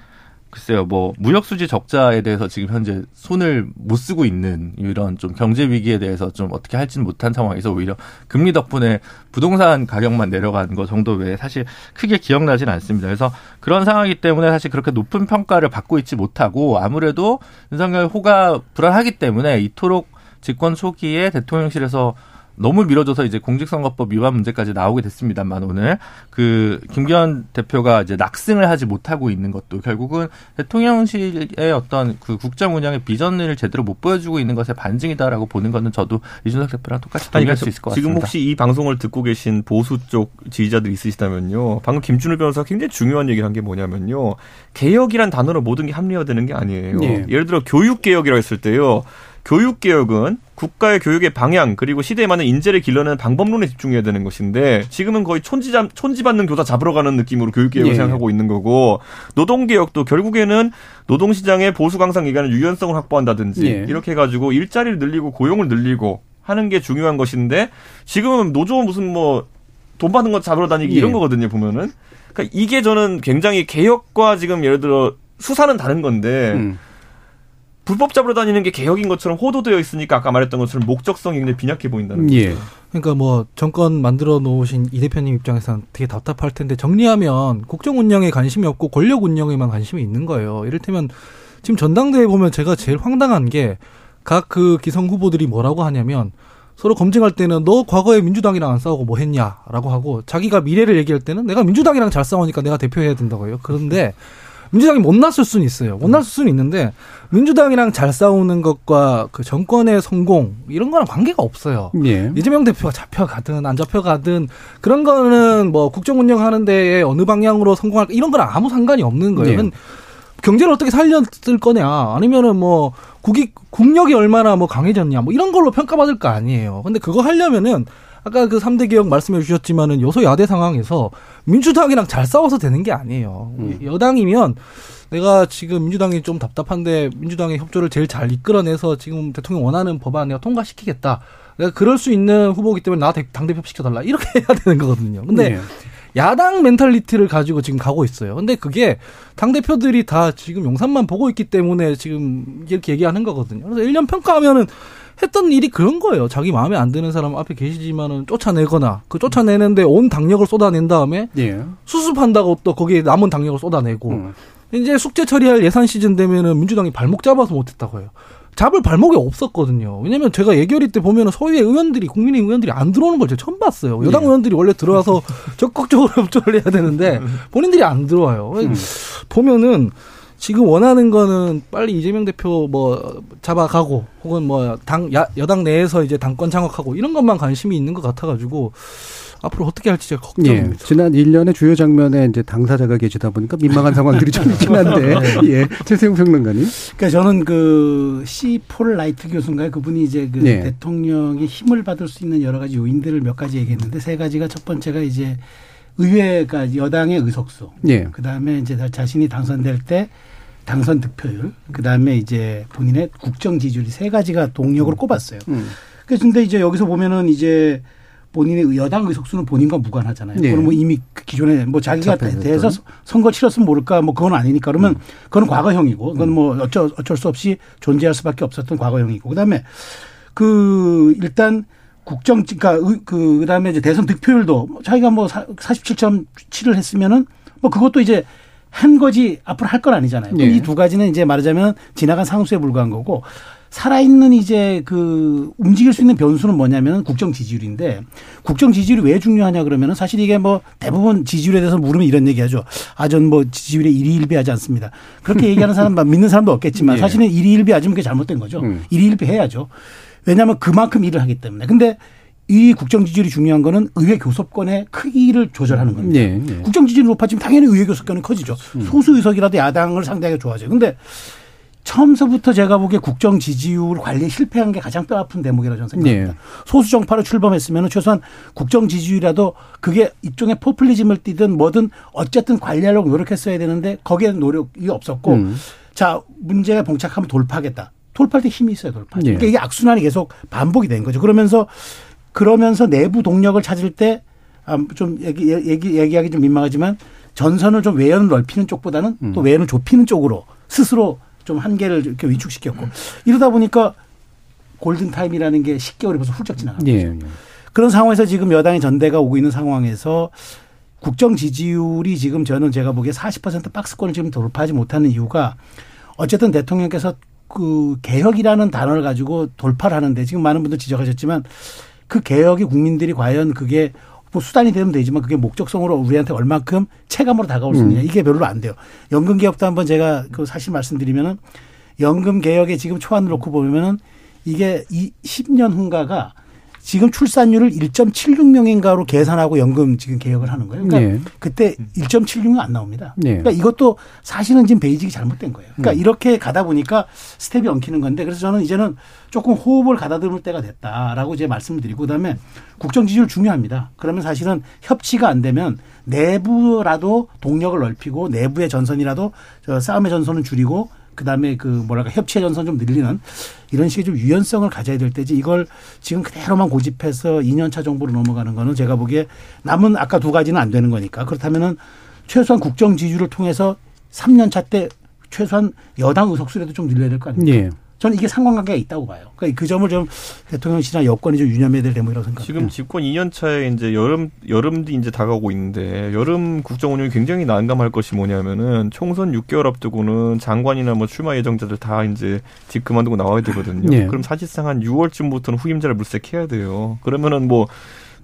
글쎄요, 뭐 무역수지 적자에 대해서 지금 현재 손을 못 쓰고 있는 이런 좀 경제 위기에 대해서 좀 어떻게 할지는 못한 상황에서 오히려 금리 덕분에 부동산 가격만 내려간 거 정도 외에 사실 크게 기억나진 않습니다. 그래서 그런 상황이기 때문에 사실 그렇게 높은 평가를 받고 있지 못하고 아무래도 윤석열 호가 불안하기 때문에 이토록 집권 초기에 대통령실에서 너무 밀어줘서 이제 공직선거법 위반 문제까지 나오게 됐습니다만 오늘 그 김기현 대표가 이제 낙승을 하지 못하고 있는 것도 결국은 대통령실의 어떤 그 국정 운영의 비전을 제대로 못 보여주고 있는 것의 반증이다라고 보는 것은 저도 이준석 대표랑 똑같이 동의할 수 있을 것 같습니다. 지금 혹시 이 방송을 듣고 계신 보수 쪽 지지자들 있으시다면요. 방금 김준우 변호사가 굉장히 중요한 얘기를 한 게 뭐냐면요. 개혁이란 단어로 모든 게 합리화되는 게 아니에요. 예. 예를 들어 교육개혁이라고 했을 때요. 교육개혁은 국가의 교육의 방향 그리고 시대에 맞는 인재를 길러내는 방법론에 집중해야 되는 것인데 지금은 거의 촌지 촌지받는 교사 잡으러 가는 느낌으로 교육개혁을 예. 생각하고 있는 거고 노동개혁도 결국에는 노동시장의 보수 강상 기간의 유연성을 확보한다든지 예. 이렇게 해가지고 일자리를 늘리고 고용을 늘리고 하는 게 중요한 것인데 지금은 노조 무슨 뭐 돈 받는 거 잡으러 다니기 예. 이런 거거든요 보면은 그러니까 이게 저는 굉장히 개혁과 지금 예를 들어 수사는 다른 건데. 음. 불법 잡으러 다니는 게 개혁인 것처럼 호도되어 있으니까 아까 말했던 것처럼 목적성이 굉장히 빈약해 보인다는 거죠. 예. 그러니까 뭐 정권 만들어 놓으신 이 대표님 입장에서는 되게 답답할 텐데 정리하면 국정 운영에 관심이 없고 권력 운영에만 관심이 있는 거예요. 이를테면 지금 전당대회 보면 제가 제일 황당한 게 각 그 기성 후보들이 뭐라고 하냐면 서로 검증할 때는 너 과거에 민주당이랑 안 싸우고 뭐 했냐라고 하고 자기가 미래를 얘기할 때는 내가 민주당이랑 잘 싸우니까 내가 대표해야 된다고 해요. 그런데 민주당이 못났을 수는 있어요. 못났을 수는 있는데 민주당이랑 잘 싸우는 것과 그 정권의 성공 이런 거랑 관계가 없어요. 예. 이재명 대표가 잡혀가든 안 잡혀가든 그런 거는 뭐 국정 운영하는 데에 어느 방향으로 성공할까 이런 거랑 아무 상관이 없는 거예요. 예. 경제를 어떻게 살렸을 거냐 아니면은 뭐 국익 국력이 얼마나 뭐 강해졌냐 뭐 이런 걸로 평가받을 거 아니에요. 근데 그거 하려면은 아까 그 삼 대 개혁 말씀해 주셨지만은 여소야대 상황에서 민주당이랑 잘 싸워서 되는 게 아니에요. 음. 여당이면 내가 지금 민주당이 좀 답답한데 민주당의 협조를 제일 잘 이끌어내서 지금 대통령 원하는 법안 내가 통과시키겠다. 내가 그럴 수 있는 후보이기 때문에 나 당대표 시켜달라. 이렇게 해야 되는 거거든요. 근데 네. 야당 멘탈리티를 가지고 지금 가고 있어요. 근데 그게 당대표들이 다 지금 용산만 보고 있기 때문에 지금 이렇게 얘기하는 거거든요. 그래서 일 년 평가하면은 했던 일이 그런 거예요. 자기 마음에 안 드는 사람 앞에 계시지만은 쫓아내거나 그 쫓아내는데 온 당력을 쏟아낸 다음에 예. 수습한다고 또 거기에 남은 당력을 쏟아내고 음. 이제 숙제 처리할 예산 시즌 되면은 민주당이 발목 잡아서 못했다고 해요. 잡을 발목이 없었거든요. 왜냐면 제가 예결위 때 보면은 소위의 의원들이 국민의힘 의원들이 안 들어오는 걸 제가 처음 봤어요. 여당 예. 의원들이 원래 들어와서 적극적으로 협조를 해야 되는데 본인들이 안 들어와요. 음. 보면은. 지금 원하는 거는 빨리 이재명 대표 뭐 잡아가고 혹은 뭐 당 여당 내에서 이제 당권 장악하고 이런 것만 관심이 있는 것 같아가지고 앞으로 어떻게 할지 제가 걱정입니다. 예, 지난 일 년의 주요 장면에 이제 당사자가 계시다 보니까 민망한 상황들이 좀 있긴 한데 예, 최수영 평론가님. 그러니까 저는 그 씨 사 라이트 교수인가요? 그분이 이제 그 예. 대통령의 힘을 받을 수 있는 여러 가지 요인들을 몇 가지 얘기했는데 세 가지가 첫 번째가 이제 의회가 여당의 의석수. 예. 그 다음에 이제 자신이 당선될 때 당선 득표율, 그 다음에 이제 본인의 국정 지지율이 세 가지가 동력으로 꼽았어요. 음. 그런데 이제 여기서 보면은 이제 본인의 여당 의석수는 본인과 무관하잖아요. 네. 그건 뭐 이미 기존에 뭐 자기가 대해서 선거 치렀으면 모를까 뭐 그건 아니니까 그러면 음. 그건 과거형이고 그건 뭐 어쩔, 어쩔 수 없이 존재할 수밖에 없었던 과거형이고 그다음에 그 일단 국정 그러니까 그 그다음에 이제 대선 득표율도 자기가 뭐 사십칠 점 칠을 했으면은 뭐 그것도 이제 한 거지 앞으로 할 건 아니잖아요. 네. 이 두 가지는 이제 말하자면 지나간 상수에 불과한 거고. 살아있는 이제 그 움직일 수 있는 변수는 뭐냐면 국정 지지율인데 국정 지지율이 왜 중요하냐 그러면은 사실 이게 뭐 대부분 지지율에 대해서 물으면 이런 얘기하죠. 아, 전 뭐 지지율에 일희일비하지 않습니다. 그렇게 얘기하는 사람 믿는 사람도 없겠지만 사실은 일희일비하지면 그게 잘못된 거죠. 일희일비해야죠. 왜냐하면 그만큼 일을 하기 때문에. 근데 이 국정 지지율이 중요한 거는 의회 교섭권의 크기를 조절하는 겁니다. 네, 네. 국정 지지율이 높아지면 당연히 의회 교섭권이 커지죠. 소수 의석이라도 야당을 상대하기 좋아져요. 근데 처음서부터 제가 보기에 국정 지지율 관리에 실패한 게 가장 뼈아픈 대목이라고 저는 생각합니다. 네. 소수 정파로 출범했으면 최소한 국정 지지율이라도 그게 일종의 포퓰리즘을 띠든 뭐든 어쨌든 관리하려고 노력했어야 되는데 거기에 노력이 없었고 음. 자 문제에 봉착하면 돌파하겠다. 돌파할 때 힘이 있어요. 돌파. 네. 그러니까 이게 악순환이 계속 반복이 된 거죠. 그러면서 그러면서 내부 동력을 찾을 때 좀 얘기, 얘기, 얘기하기 좀 민망하지만 전선을 좀 외연을 넓히는 쪽보다는 음. 또 외연을 좁히는 쪽으로 스스로 좀 한계를 이렇게 위축시켰고 이러다 보니까 골든타임이라는 게 십 개월이 벌써 훌쩍 지나간 거죠. 네, 네. 그런 상황에서 지금 여당의 전대가 오고 있는 상황에서 국정 지지율이 지금 저는 제가 보기에 사십 퍼센트 박스권을 지금 돌파하지 못하는 이유가 어쨌든 대통령께서 그 개혁이라는 단어를 가지고 돌파를 하는데 지금 많은 분들 지적하셨지만 그 개혁이 국민들이 과연 그게 뭐 수단이 되면 되지만 그게 목적성으로 우리한테 얼만큼 체감으로 다가올 수 있느냐. 이게 별로 안 돼요. 연금개혁도 한번 제가 그 사실 말씀드리면은 연금개혁에 지금 초안을 놓고 보면은 이게 십 년 후인가가 지금 출산율을 일 점 칠육 명인가로 계산하고 연금 지금 개혁을 하는 거예요. 그러니까 네. 그때 일 점 칠육은 안 나옵니다. 네. 그러니까 이것도 사실은 지금 베이직이 잘못된 거예요. 그러니까 음. 이렇게 가다 보니까 스텝이 엉키는 건데 그래서 저는 이제는 조금 호흡을 가다듬을 때가 됐다라고 이제 말씀을 드리고 그다음에 국정지지율 중요합니다. 그러면 사실은 협치가 안 되면 내부라도 동력을 넓히고 내부의 전선이라도 저 싸움의 전선은 줄이고 그다음에 그 뭐랄까 협치의 전선 좀 늘리는 이런 식의 좀 유연성을 가져야 될 때지 이걸 지금 그대로만 고집해서 이 년 차 정부로 넘어가는 거는 제가 보기에 남은 아까 두 가지는 안 되는 거니까 그렇다면은 최소한 국정 지지율을 통해서 삼 년 차 때 최소한 여당 의석수라도 좀 늘려야 될 거 아닙니까? 예. 저는 이게 상관관계가 있다고 봐요. 그러니까 그 점을 좀 대통령실이나 여권이 좀 유념해야 될 대목이라고 생각합니다. 지금 집권 이 년 차에 이제 여름, 여름도 이제 다가오고 있는데 여름 국정 운영이 굉장히 난감할 것이 뭐냐면은 총선 육 개월 앞두고는 장관이나 뭐 출마 예정자들 다 이제 집 그만두고 나와야 되거든요. 네. 그럼 사실상 한 유월쯤부터는 후임자를 물색해야 돼요. 그러면은 뭐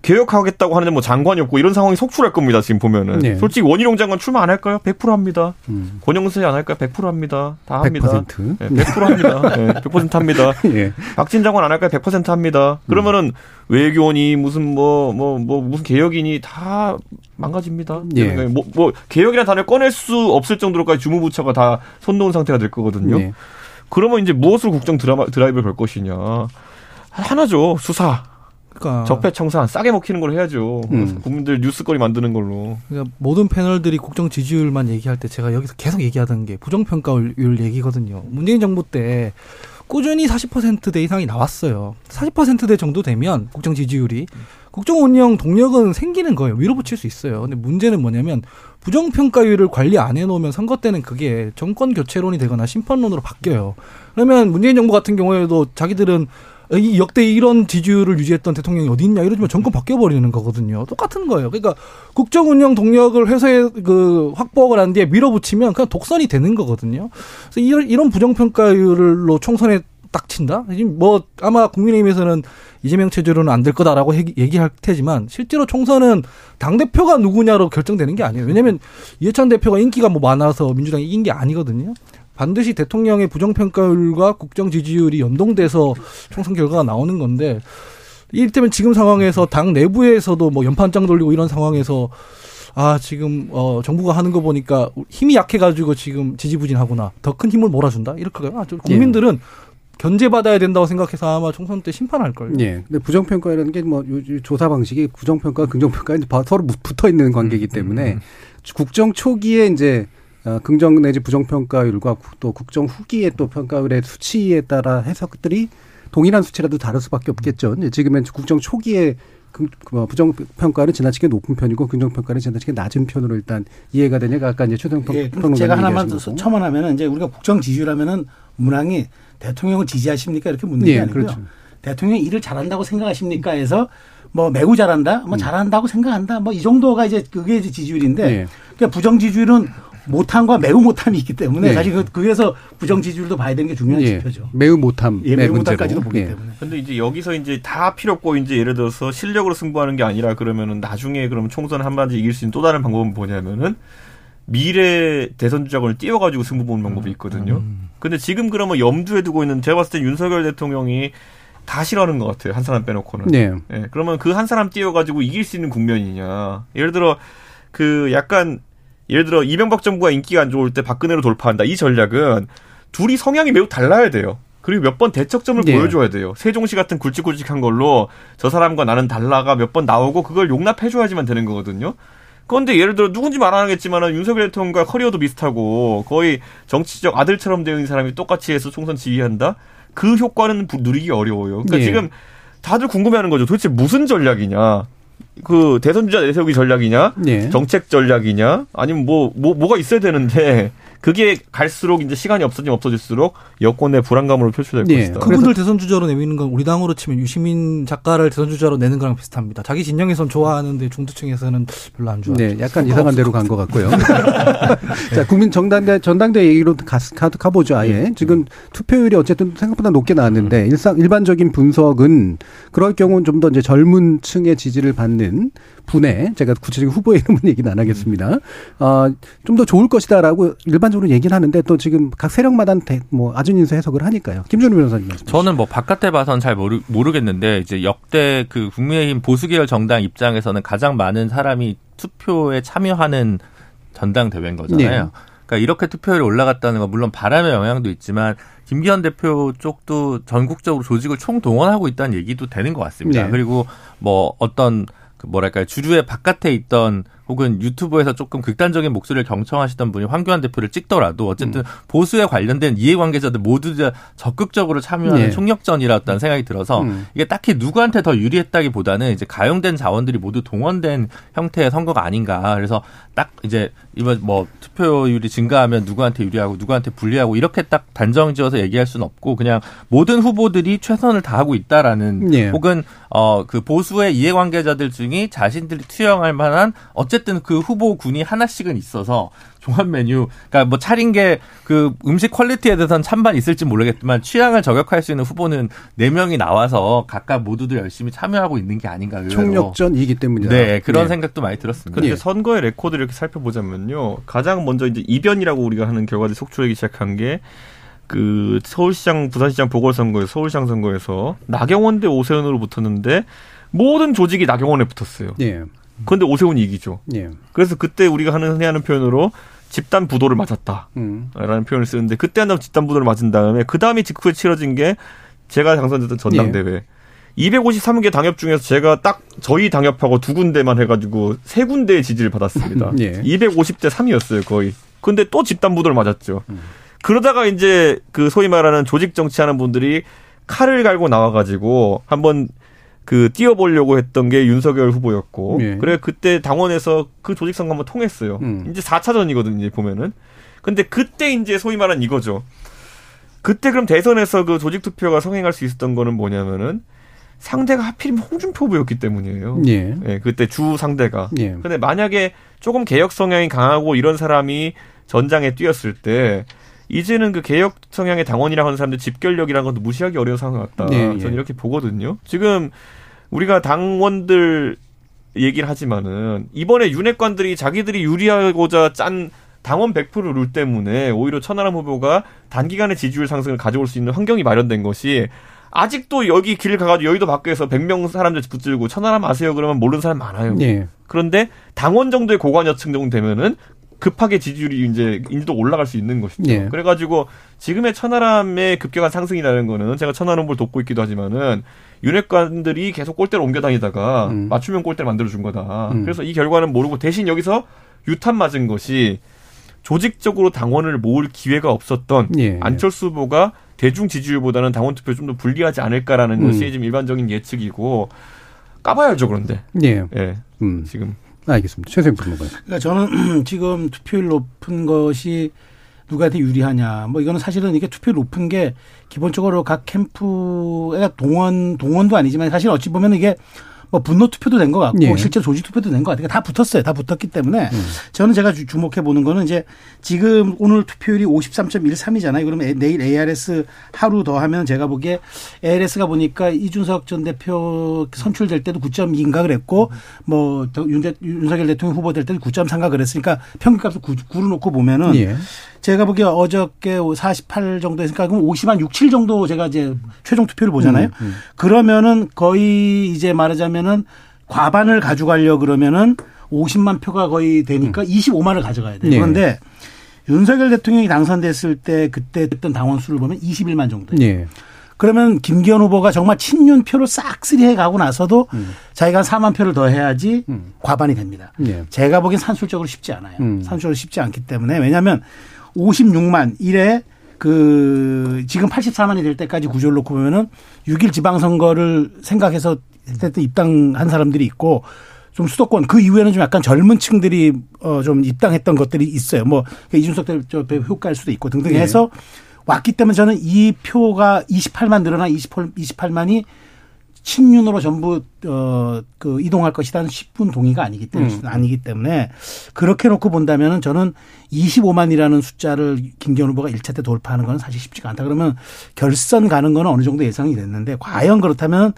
개혁하겠다고 하는데 뭐 장관이 없고 이런 상황이 속출할 겁니다. 지금 보면은. 네. 솔직히 원희룡 장관 출마 안 할까요? 백 퍼센트 합니다. 음. 권영세 안 할까요? 백 퍼센트 합니다. 다 합니다. 백 퍼센트? 네, 백 퍼센트 합니다. 네, 백 퍼센트 합니다. 예. 박진 장관 안 할까요? 백 퍼센트 합니다. 그러면은 외교니 무슨 뭐, 뭐, 뭐, 무슨 개혁이니 다 망가집니다. 예. 뭐, 뭐, 개혁이라는 단어를 꺼낼 수 없을 정도로까지 주무부처가 다 손 놓은 상태가 될 거거든요. 예. 그러면 이제 무엇으로 국정 드라마, 드라이브를 걸 것이냐. 하나죠. 수사. 그러니까 적폐청산 싸게 먹히는 걸 해야죠. 음. 국민들 뉴스거리 만드는 걸로. 그러니까 모든 패널들이 국정 지지율만 얘기할 때 제가 여기서 계속 얘기하던 게 부정평가율 얘기거든요. 문재인 정부 때 꾸준히 사십 퍼센트대 이상이 나왔어요. 사십 퍼센트대 정도 되면 국정 지지율이 국정 운영 동력은 생기는 거예요. 밀어붙일 수 있어요. 근데 문제는 뭐냐면 부정평가율을 관리 안 해놓으면 선거 때는 그게 정권 교체론이 되거나 심판론으로 바뀌어요. 그러면 문재인 정부 같은 경우에도 자기들은 이 역대 이런 지지율을 유지했던 대통령이 어디 있냐 이러지만 정권 바뀌어버리는 거거든요. 똑같은 거예요. 그러니까 국정운영 동력을 회사에 그 확보를 한 뒤에 밀어붙이면 그냥 독선이 되는 거거든요. 그래서 이런, 이런 부정평가율로 총선에 딱 친다? 지금 뭐 아마 국민의힘에서는 이재명 체제로는 안 될 거다라고 얘기할 테지만 실제로 총선은 당대표가 누구냐로 결정되는 게 아니에요. 왜냐하면 이해찬 대표가 인기가 뭐 많아서 민주당이 이긴 게 아니거든요. 반드시 대통령의 부정평가율과 국정지지율이 연동돼서 총선 결과가 나오는 건데 이를테면 지금 상황에서 당 내부에서도 뭐 연판장 돌리고 이런 상황에서 아 지금 어 정부가 하는 거 보니까 힘이 약해가지고 지금 지지부진하구나. 더 큰 힘을 몰아준다? 이럴까요? 아, 국민들은 예. 견제받아야 된다고 생각해서 아마 총선 때 심판할걸요. 예. 근데 부정평가라는 게 뭐 조사 방식이 부정평가, 긍정평가 서로 붙어 있는 관계이기 때문에 음. 국정 초기에 이제 어, 긍정 내지 부정평가율과 또 국정 후기의 또 평가율의 수치에 따라 해석들이 동일한 수치라도 다를 수밖에 없겠죠. 지금은 국정 초기에 부정평가는 지나치게 높은 편이고 긍정평가는 지나치게 낮은 편으로 일단 이해가 되냐가 아까 이제 최수영 평론가님. 예, 제가 하나만 더 첨언 하면은 이제 우리가 국정 지지율하면은 문항이 대통령을 지지하십니까 이렇게 묻는 게 예, 아니고요. 그렇죠. 대통령이 일을 잘한다고 생각하십니까 해서 뭐 매우 잘한다, 뭐 잘한다고 생각한다, 뭐 이 정도가 이제 그게 이제 지지율인데 예. 그러니까 부정 지지율은 못함과 매우 못함이 있기 때문에 예. 사실 그, 그래서 부정 지지율도 봐야 되는 게 중요한 예. 지표죠. 매우 못함, 예, 매우 못함까지도 보기 예. 때문에. 그런데 이제 여기서 이제 다 필요 없고 이제 예를 들어서 실력으로 승부하는 게 아니라 그러면은 나중에 그럼 총선 한마디 이길 수 있는 또 다른 방법은 뭐냐면은 미래 대선 주자권을 띄워가지고 승부 보는 방법이 있거든요. 그런데 음. 지금 그러면 염두에 두고 있는 제가 봤을 때 윤석열 대통령이 다 싫어하는 것 같아요. 한 사람 빼놓고는. 네. 예, 그러면 그 한 사람 띄워가지고 이길 수 있는 국면이냐. 예를 들어 그 약간 예를 들어 이명박 정부가 인기가 안 좋을 때 박근혜로 돌파한다. 이 전략은 둘이 성향이 매우 달라야 돼요. 그리고 몇 번 대척점을 네. 보여줘야 돼요. 세종시 같은 굵직굵직한 걸로 저 사람과 나는 달라가 몇 번 나오고 그걸 용납해줘야지만 되는 거거든요. 그런데 예를 들어 누군지 말 안 하겠지만 윤석열 대통령과 커리어도 비슷하고 거의 정치적 아들처럼 되어 있는 사람이 똑같이 해서 총선 지휘한다. 그 효과는 누리기 어려워요. 그러니까 예. 지금 다들 궁금해하는 거죠. 도대체 무슨 전략이냐? 그 대선 주자 내세우기 전략이냐? 예. 정책 전략이냐? 아니면 뭐, 뭐 뭐가 있어야 되는데 그게 갈수록 이제 시간이 없어지면 없어질수록 여권의 불안감으로 표출될 예. 것이다. 그분들 대선 주자로 내미는 건 우리 당으로 치면 유시민 작가를 대선 주자로 내는 거랑 비슷합니다. 자기 진영에선 좋아하는데 중도층에서는 별로 안 좋아하죠. 네, 약간 이상한 데로 간 것 같고요. 네. 자, 국민 정당대 전당대 얘기로 가, 가, 가보죠. 아예 네. 지금 투표율이 어쨌든 생각보다 높게 나왔는데 음. 일상 일반적인 분석은 그럴 경우는 좀 더 이제 젊은 층의 지지를 받는 분에 제가 구체적인 후보의 이름은 얘기는 안 하겠습니다. 어, 좀 더 좋을 것이다라고 일반 적으로 얘기는 하는데 또 지금 각 세력마다 뭐 아준인수 해석을 하니까요. 김준우 변호사님 말씀. 저는 뭐 바깥에 봐서는 잘 모르 모르겠는데 이제 역대 그 국민의힘 보수계열 정당 입장에서는 가장 많은 사람이 투표에 참여하는 전당대회인 거잖아요. 네. 그러니까 이렇게 투표율이 올라갔다는 건 물론 바람의 영향도 있지만 김기현 대표 쪽도 전국적으로 조직을 총동원하고 있다는 얘기도 되는 것 같습니다. 네. 그리고 뭐 어떤 그 뭐랄까요 주류의 바깥에 있던 혹은 유튜브에서 조금 극단적인 목소리를 경청하시던 분이 황교안 대표를 찍더라도 어쨌든 음. 보수에 관련된 이해관계자들 모두 다 적극적으로 참여하는 네. 총력전이라는 생각이 들어서 음. 이게 딱히 누구한테 더 유리했다기보다는 이제 가용된 자원들이 모두 동원된 형태의 선거가 아닌가. 그래서 딱 이제 이번 뭐 투표율이 증가하면 누구한테 유리하고 누구한테 불리하고 이렇게 딱 단정지어서 얘기할 수는 없고 그냥 모든 후보들이 최선을 다하고 있다라는 네. 혹은 어 그 보수의 이해관계자들 중에 자신들이 투영할 만한 어쨌든 어쨌든 그 후보군이 하나씩은 있어서 종합 메뉴, 그러니까 뭐 차린 게 그 음식 퀄리티에 대해서는 찬반 있을지 모르겠지만 취향을 저격할 수 있는 후보는 네 명이 나와서 각각 모두들 열심히 참여하고 있는 게 아닌가. 의외로. 총력전이기 때문이다. 네, 그런 네. 생각도 많이 들었습니다. 그런데 네. 선거의 레코드를 이렇게 살펴보자면요, 가장 먼저 이제 이변이라고 우리가 하는 결과들이 속출하기 시작한 게. 그 서울시장, 부산시장 보궐선거에서 서울시장 선거에서 나경원 대 오세훈으로 붙었는데 모든 조직이 나경원에 붙었어요. 네. 근데 오세훈이 이기죠. 예. 그래서 그때 우리가 하는 흔히 하는 표현으로 집단 부도를 맞았다라는 음. 표현을 쓰는데 그때 한다면 집단 부도를 맞은 다음에 그 다음이 직후에 치러진 게 제가 당선됐던 전당대회. 예. 이백오십삼 개 당협 중에서 제가 딱 저희 당협하고 두 군데만 해가지고 세 군데의 지지를 받았습니다. 예. 이백오십 대 삼이었어요 거의. 근데 또 집단 부도를 맞았죠. 음. 그러다가 이제 그 소위 말하는 조직 정치하는 분들이 칼을 갈고 나와가지고 한번 그 띄워보려고 했던 게 윤석열 후보였고 예. 그래 그때 당원에서 그 조직 선거 한번 통했어요. 음. 이제 사 차전이거든요. 이제 보면은. 근데 그때 이제 소위 말한 이거죠. 그때 그럼 대선에서 그 조직 투표가 성행할 수 있었던 거는 뭐냐면은 상대가 하필이면 홍준표 후보였기 때문이에요. 예. 예, 그때 주 상대가. 예. 근데 만약에 조금 개혁 성향이 강하고 이런 사람이 전장에 뛰었을 때 이제는 그 개혁 성향의 당원이라고 하는 사람들 집결력이라는 것도 무시하기 어려운 상황 같다. 네, 저는 예. 이렇게 보거든요. 지금 우리가 당원들 얘기를 하지만은 이번에 윤핵관들이 자기들이 유리하고자 짠 당원 백 퍼센트 룰 때문에 오히려 천하람 후보가 단기간에 지지율 상승을 가져올 수 있는 환경이 마련된 것이 아직도 여기 길 가가지고 여의도 밖에서 백 명 사람들 붙들고 천하람 아세요? 그러면 모르는 사람 많아요. 네. 그런데 당원 정도의 고관여층 정도 되면은 급하게 지지율이 이제 인지도 올라갈 수 있는 것이죠. 예. 그래가지고 지금의 천하람의 급격한 상승이라는 거는 제가 천하람 볼 돕고 있기도 하지만은 윤핵관들이 계속 꼴대를 옮겨다니다가 음. 맞춤형 꼴대를 만들어준 거다. 음. 그래서 이 결과는 모르고 대신 여기서 유탄 맞은 것이 조직적으로 당원을 모을 기회가 없었던 예. 안철수 후보가 대중 지지율보다는 당원 투표 좀 더 불리하지 않을까라는 것이 음. 좀 일반적인 예측이고 까봐야죠 그런데. 네. 네. 음. 지금. 알겠습니다. 최수영 변호사님. 그러니까 저는 지금 투표율 높은 것이 누구한테 유리하냐. 뭐 이거는 사실은 이게 투표율 높은 게 기본적으로 각 캠프의 동원 동원도 아니지만 사실 어찌 보면 이게 뭐 분노 투표도 된 것 같고 예. 실제 조직 투표도 된 것 같아요. 다 붙었어요. 다 붙었기 때문에 음. 저는 제가 주목해 보는 거는 이제 지금 오늘 투표율이 오십삼 점 일삼이잖아요. 그러면 내일 에이알에스 하루 더 하면 제가 보기에 에이알에스가 보니까 이준석 전 대표 선출될 때도 구 점 이인가 그랬고 뭐 윤석열 대통령 후보 될 때도 구 점 삼인가 그랬으니까 평균값을 구로 놓고 보면은 예. 제가 보기에 어저께 사십팔 정도 했으니까 그럼 오십 한 육, 칠 정도 제가 이제 최종 투표를 보잖아요. 음, 음. 그러면은 거의 이제 말하자면은 과반을 가져가려 그러면은 오십만 표가 거의 되니까 음. 이십오만을 가져가야 돼요. 네. 그런데 윤석열 대통령이 당선됐을 때 그때 했던 당원 수를 보면 이십일만 정도. 네. 그러면 김기현 후보가 정말 친윤표로 싹쓸이 해가고 나서도 음. 자기가 사만 표를 더 해야지 음. 과반이 됩니다. 네. 제가 보기엔 산술적으로 쉽지 않아요. 음. 산술적으로 쉽지 않기 때문에 왜냐하면 오십육만 이래 그 지금 팔십사만이 될 때까지 구조를 놓고 보면은 육 일 지방선거를 생각해서 그때 입당한 사람들이 있고 좀 수도권 그 이후에는 좀 약간 젊은 층들이 어 좀 입당했던 것들이 있어요. 뭐 이준석 대표 효과일 수도 있고 등등 해서 네. 왔기 때문에 저는 이 표가 이십팔만 늘어나 이십팔만이 친윤으로 전부 어 그 이동할 것이라는 십분 동의가 아니기 때문에 음. 아니기 때문에 그렇게 놓고 본다면은 저는 이십오만이라는 숫자를 김기현 후보가 일 차 때 돌파하는 건 사실 쉽지가 않다. 그러면 결선 가는 건 어느 정도 예상이 됐는데 과연 그렇다면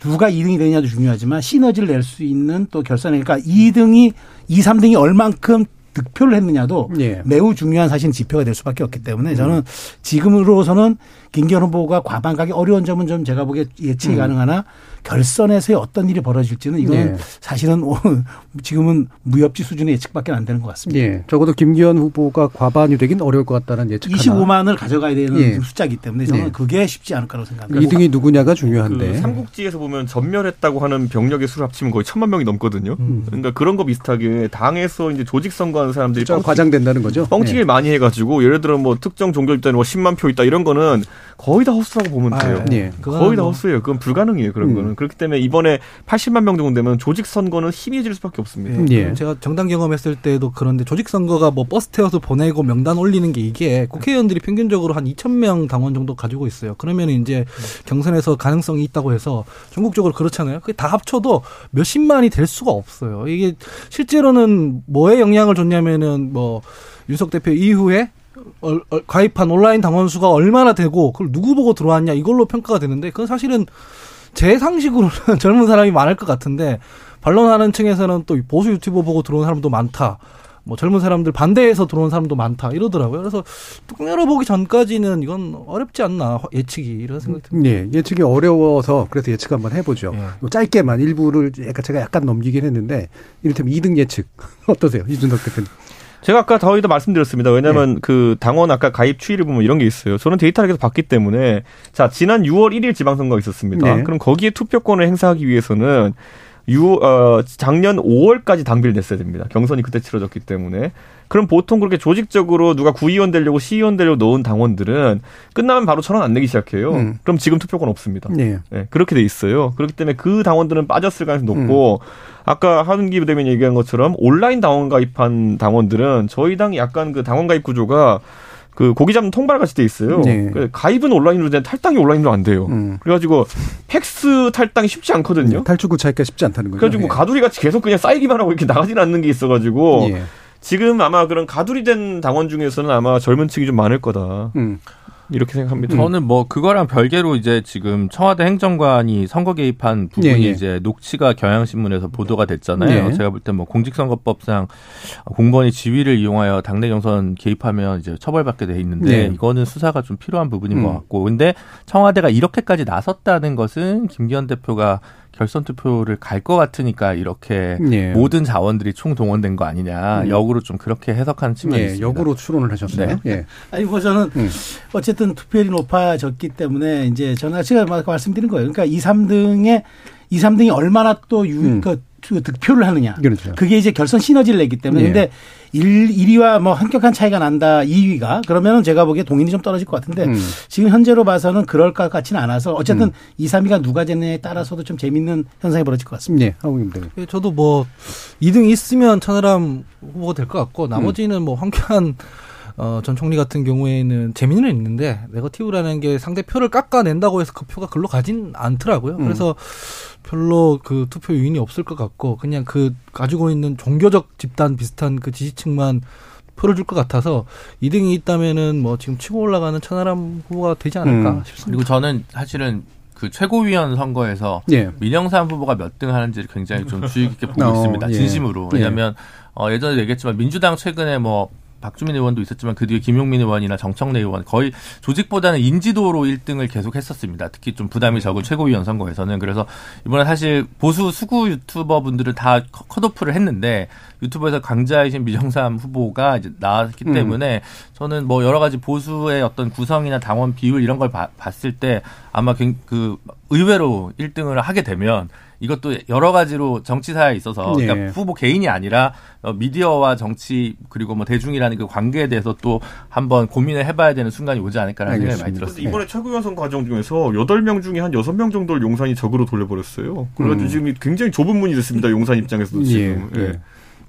누가 이 등이 되느냐도 중요하지만 시너지를 낼 수 있는 또 결선에 그러니까 이 등이 이, 삼 등이 얼만큼 득표를 했느냐도 예. 매우 중요한 사실 지표가 될 수밖에 없기 때문에 저는 음. 지금으로서는 김기현 후보가 과반 가기 어려운 점은 좀 제가 보기에 예측이 음. 가능하나 결선에서의 어떤 일이 벌어질지는 이건 예. 사실은 지금은 무협지 수준의 예측밖에 안 되는 것 같습니다. 예. 적어도 김기현 후보가 과반이 되긴 어려울 것 같다는 예측. 이십오만을 가져가야 되는 예. 숫자이기 때문에 저는 예. 그게 쉽지 않을 거라고 생각합니다. 이 등이 누구냐가 중요한데. 그 삼국지에서 보면 전멸했다고 하는 병력의 수를 합치면 거의 천만 명이 넘거든요. 음. 그러니까 그런 거 비슷하게 당에서 이제 조직 선거하는 사람들이 뻥튀기, 과장된다는 거죠. 뻥튀기를 예. 많이 해가지고 예를 들어 뭐 특정 종교 집단에 뭐 십만 표 있다 이런 거는 거의 다 헛수라고 보면 돼요. 아, 예. 거의 다 헛수예요. 그건 불가능이에요. 그런 음. 거는. 그렇기 때문에 이번에 팔십만 명 정도 되면 조직선거는 희미해질 수밖에 없습니다. 예. 제가 정당 경험했을 때도 그런데 조직선거가 뭐 버스 태워서 보내고 명단 올리는 게 이게 국회의원들이 평균적으로 한 이천 명 당원 정도 가지고 있어요. 그러면 이제 경선에서 가능성이 있다고 해서 전국적으로 그렇잖아요. 그게 다 합쳐도 몇십만이 될 수가 없어요. 이게 실제로는 뭐에 영향을 줬냐면은 뭐 윤석 대표 이후에 가입한 온라인 당원 수가 얼마나 되고 그걸 누구 보고 들어왔냐 이걸로 평가가 되는데 그건 사실은 제 상식으로는 젊은 사람이 많을 것 같은데 반론하는 층에서는 또 보수 유튜버 보고 들어온 사람도 많다. 뭐 젊은 사람들 반대해서 들어온 사람도 많다 이러더라고요. 그래서 뚜껑 열어보기 전까지는 이건 어렵지 않나 예측이 이런 생각이 듭니다. 네, 예측이 어려워서 그래서 예측 한번 해보죠. 네. 짧게만 일부를 제가 약간 넘기긴 했는데 이를테면 이 등 예측 어떠세요? 이준석 대표님. 제가 아까 더위도 말씀드렸습니다. 왜냐하면 네. 그 당원 아까 가입 추이를 보면 이런 게 있어요. 저는 데이터를 계속 봤기 때문에 자 지난 유월 일일 지방선거가 있었습니다. 네. 그럼 거기에 투표권을 행사하기 위해서는 유, 어, 작년 오월까지 당비를 냈어야 됩니다. 경선이 그때 치러졌기 때문에. 그럼 보통 그렇게 조직적으로 누가 구의원 되려고 시의원 되려고 넣은 당원들은 끝나면 바로 천 원 안 내기 시작해요. 음. 그럼 지금 투표권 없습니다. 네. 네, 그렇게 돼 있어요. 그렇기 때문에 그 당원들은 빠졌을 가능성이 높고 음. 아까 하헌기 부대변인이 얘기한 것처럼 온라인 당원 가입한 당원들은 저희 당이 약간 그 당원 가입 구조가 그 고기 잡는 통발같이 돼 있어요. 네. 가입은 온라인으로 되는데 탈당이 온라인으로 안 돼요. 음. 그래가지고 팩스 탈당이 쉽지 않거든요. 네, 탈출구차기가 쉽지 않다는 거죠. 그래가지고 네. 가두리같이 계속 그냥 쌓이기만 하고 이렇게 나가진 않는 게 있어가지고 네. 지금 아마 그런 가두리된 당원 중에서는 아마 젊은 층이 좀 많을 거다. 음. 이렇게 생각합니다. 저는 뭐 그거랑 별개로 이제 지금 청와대 행정관이 선거 개입한 부분이 예, 예. 이제 녹취가 경향신문에서 보도가 됐잖아요. 예. 제가 볼 때 뭐 공직선거법상 공무원이 지위를 이용하여 당내 경선 개입하면 이제 처벌받게 돼 있는데 예. 이거는 수사가 좀 필요한 부분인 음. 것 같고, 근데 청와대가 이렇게까지 나섰다는 것은 김기현 대표가 결선 투표를 갈 것 같으니까 이렇게 예. 모든 자원들이 총동원된 거 아니냐. 음. 역으로 좀 그렇게 해석하는 측면이 예, 있습니다. 역으로 추론을 하셨어요. 네. 예. 아니 뭐 저는 음. 어쨌든 투표율이 높아졌기 때문에 이제 제가 말씀드린 거예요. 그러니까 이, 삼 등에 이, 삼 등이 얼마나 또 유, 음. 그 득표를 하느냐. 그렇죠. 그게 이제 결선 시너지를 내기 때문에. 그런데 예. 일, 일 위와 뭐 한격한 차이가 난다. 이 위가. 그러면은 제가 보기에 동인이 좀 떨어질 것 같은데 음. 지금 현재로 봐서는 그럴 것 같지는 않아서 어쨌든 음. 이, 삼 위가 누가 되느냐에 따라서도 좀 재밌는 현상이 벌어질 것 같습니다. 네. 예, 저도 뭐 이 등이 있으면 천하람 후보가 될 것 같고 나머지는 음. 뭐 황교안 어, 전 총리 같은 경우에는 재미는 있는데 네거티브라는 게 상대 표를 깎아낸다고 해서 그 표가 글로 가진 않더라고요. 음. 그래서 별로 그 투표 요인이 없을 것 같고 그냥 그 가지고 있는 종교적 집단 비슷한 그 지지층만 표를 줄 것 같아서 이 등이 있다면은 뭐 지금 치고 올라가는 천하람 후보가 되지 않을까 음. 싶습니다. 그리고 저는 사실은 그 최고위원 선거에서 예. 민영삼 후보가 몇 등 하는지를 굉장히 좀 주의 깊게 보고 어, 있습니다. 예. 진심으로. 왜냐하면 예. 어, 예전에 얘기했지만 민주당 최근에 뭐 박주민 의원도 있었지만 그 뒤에 김용민 의원이나 정청래 의원 거의 조직보다는 인지도로 일 등을 계속 했었습니다. 특히 좀 부담이 적은 최고위원 선거에서는. 그래서 이번에 사실 보수 수구 유튜버 분들은 다 컷오프를 했는데 유튜브에서 강자이신 민영삼 후보가 이제 나왔기 음. 때문에 저는 뭐 여러 가지 보수의 어떤 구성이나 당원 비율 이런 걸 바, 봤을 때 아마 그 의외로 일 등을 하게 되면 이것도 여러 가지로 정치사에 있어서 그러니까 네. 후보 개인이 아니라 미디어와 정치 그리고 뭐 대중이라는 그 관계에 대해서 또 한번 고민을 해봐야 되는 순간이 오지 않을까라는 알겠습니다. 생각이 많이 들었습니다. 이번에 최고위원 선거 과정 중에서 여덟 명 중에 한 여섯 명 정도를 용산이 적으로 돌려버렸어요. 그래가지고 음. 지금 굉장히 좁은 문이 됐습니다. 용산 입장에서도 지금. 예. 예. 예.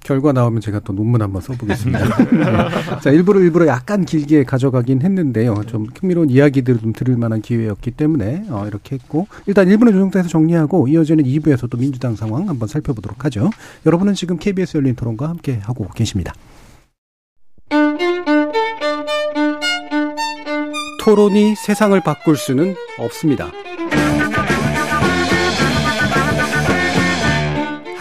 결과 나오면 제가 또 논문 한번 써보겠습니다. 네. 자, 일부러 일부러 약간 길게 가져가긴 했는데요. 좀 흥미로운 이야기들을 좀 들을 만한 기회였기 때문에 어, 이렇게 했고 일단 일 부는 이 정도에서 정리하고 이어지는 이 부에서 또 민주당 상황 한번 살펴보도록 하죠. 여러분은 지금 케이비에스 열린 토론과 함께 하고 계십니다. 토론이 세상을 바꿀 수는 없습니다.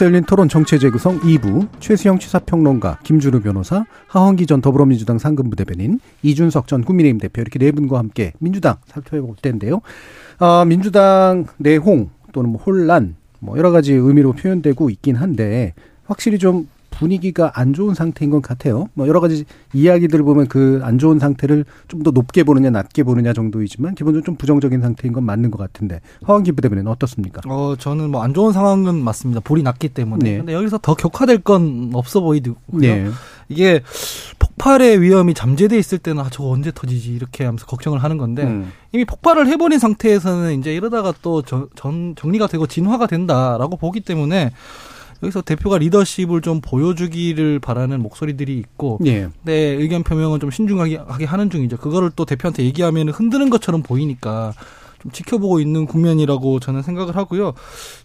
케이비에스 열린 토론 정체재구성 이 부 최수영 시사평론가, 김준우 변호사, 하헌기 전 더불어민주당 상근부대변인, 이준석 전 국민의힘 대표 이렇게 네 분과 함께 민주당 살펴볼 텐데요. 아, 민주당 내홍 또는 뭐 혼란 뭐 여러 가지 의미로 표현되고 있긴 한데 확실히 좀 분위기가 안 좋은 상태인 것 같아요. 뭐 여러 가지 이야기들 보면 그 안 좋은 상태를 좀 더 높게 보느냐 낮게 보느냐 정도이지만 기본적으로 좀 부정적인 상태인 건 맞는 것 같은데 하헌기 부대변인은 어떻습니까? 어 저는 뭐 안 좋은 상황은 맞습니다. 볼이 낮기 때문에. 그런데 네. 여기서 더 격화될 건 없어 보이고요. 네. 이게 폭발의 위험이 잠재돼 있을 때는 아, 저거 언제 터지지 이렇게 하면서 걱정을 하는 건데 음. 이미 폭발을 해버린 상태에서는 이제 이러다가 또 전, 전 정리가 되고 진화가 된다라고 보기 때문에. 여기서 대표가 리더십을 좀 보여주기를 바라는 목소리들이 있고 예. 네, 의견 표명은 좀 신중하게 하는 중이죠. 그거를 또 대표한테 얘기하면 흔드는 것처럼 보이니까 좀 지켜보고 있는 국면이라고 저는 생각을 하고요.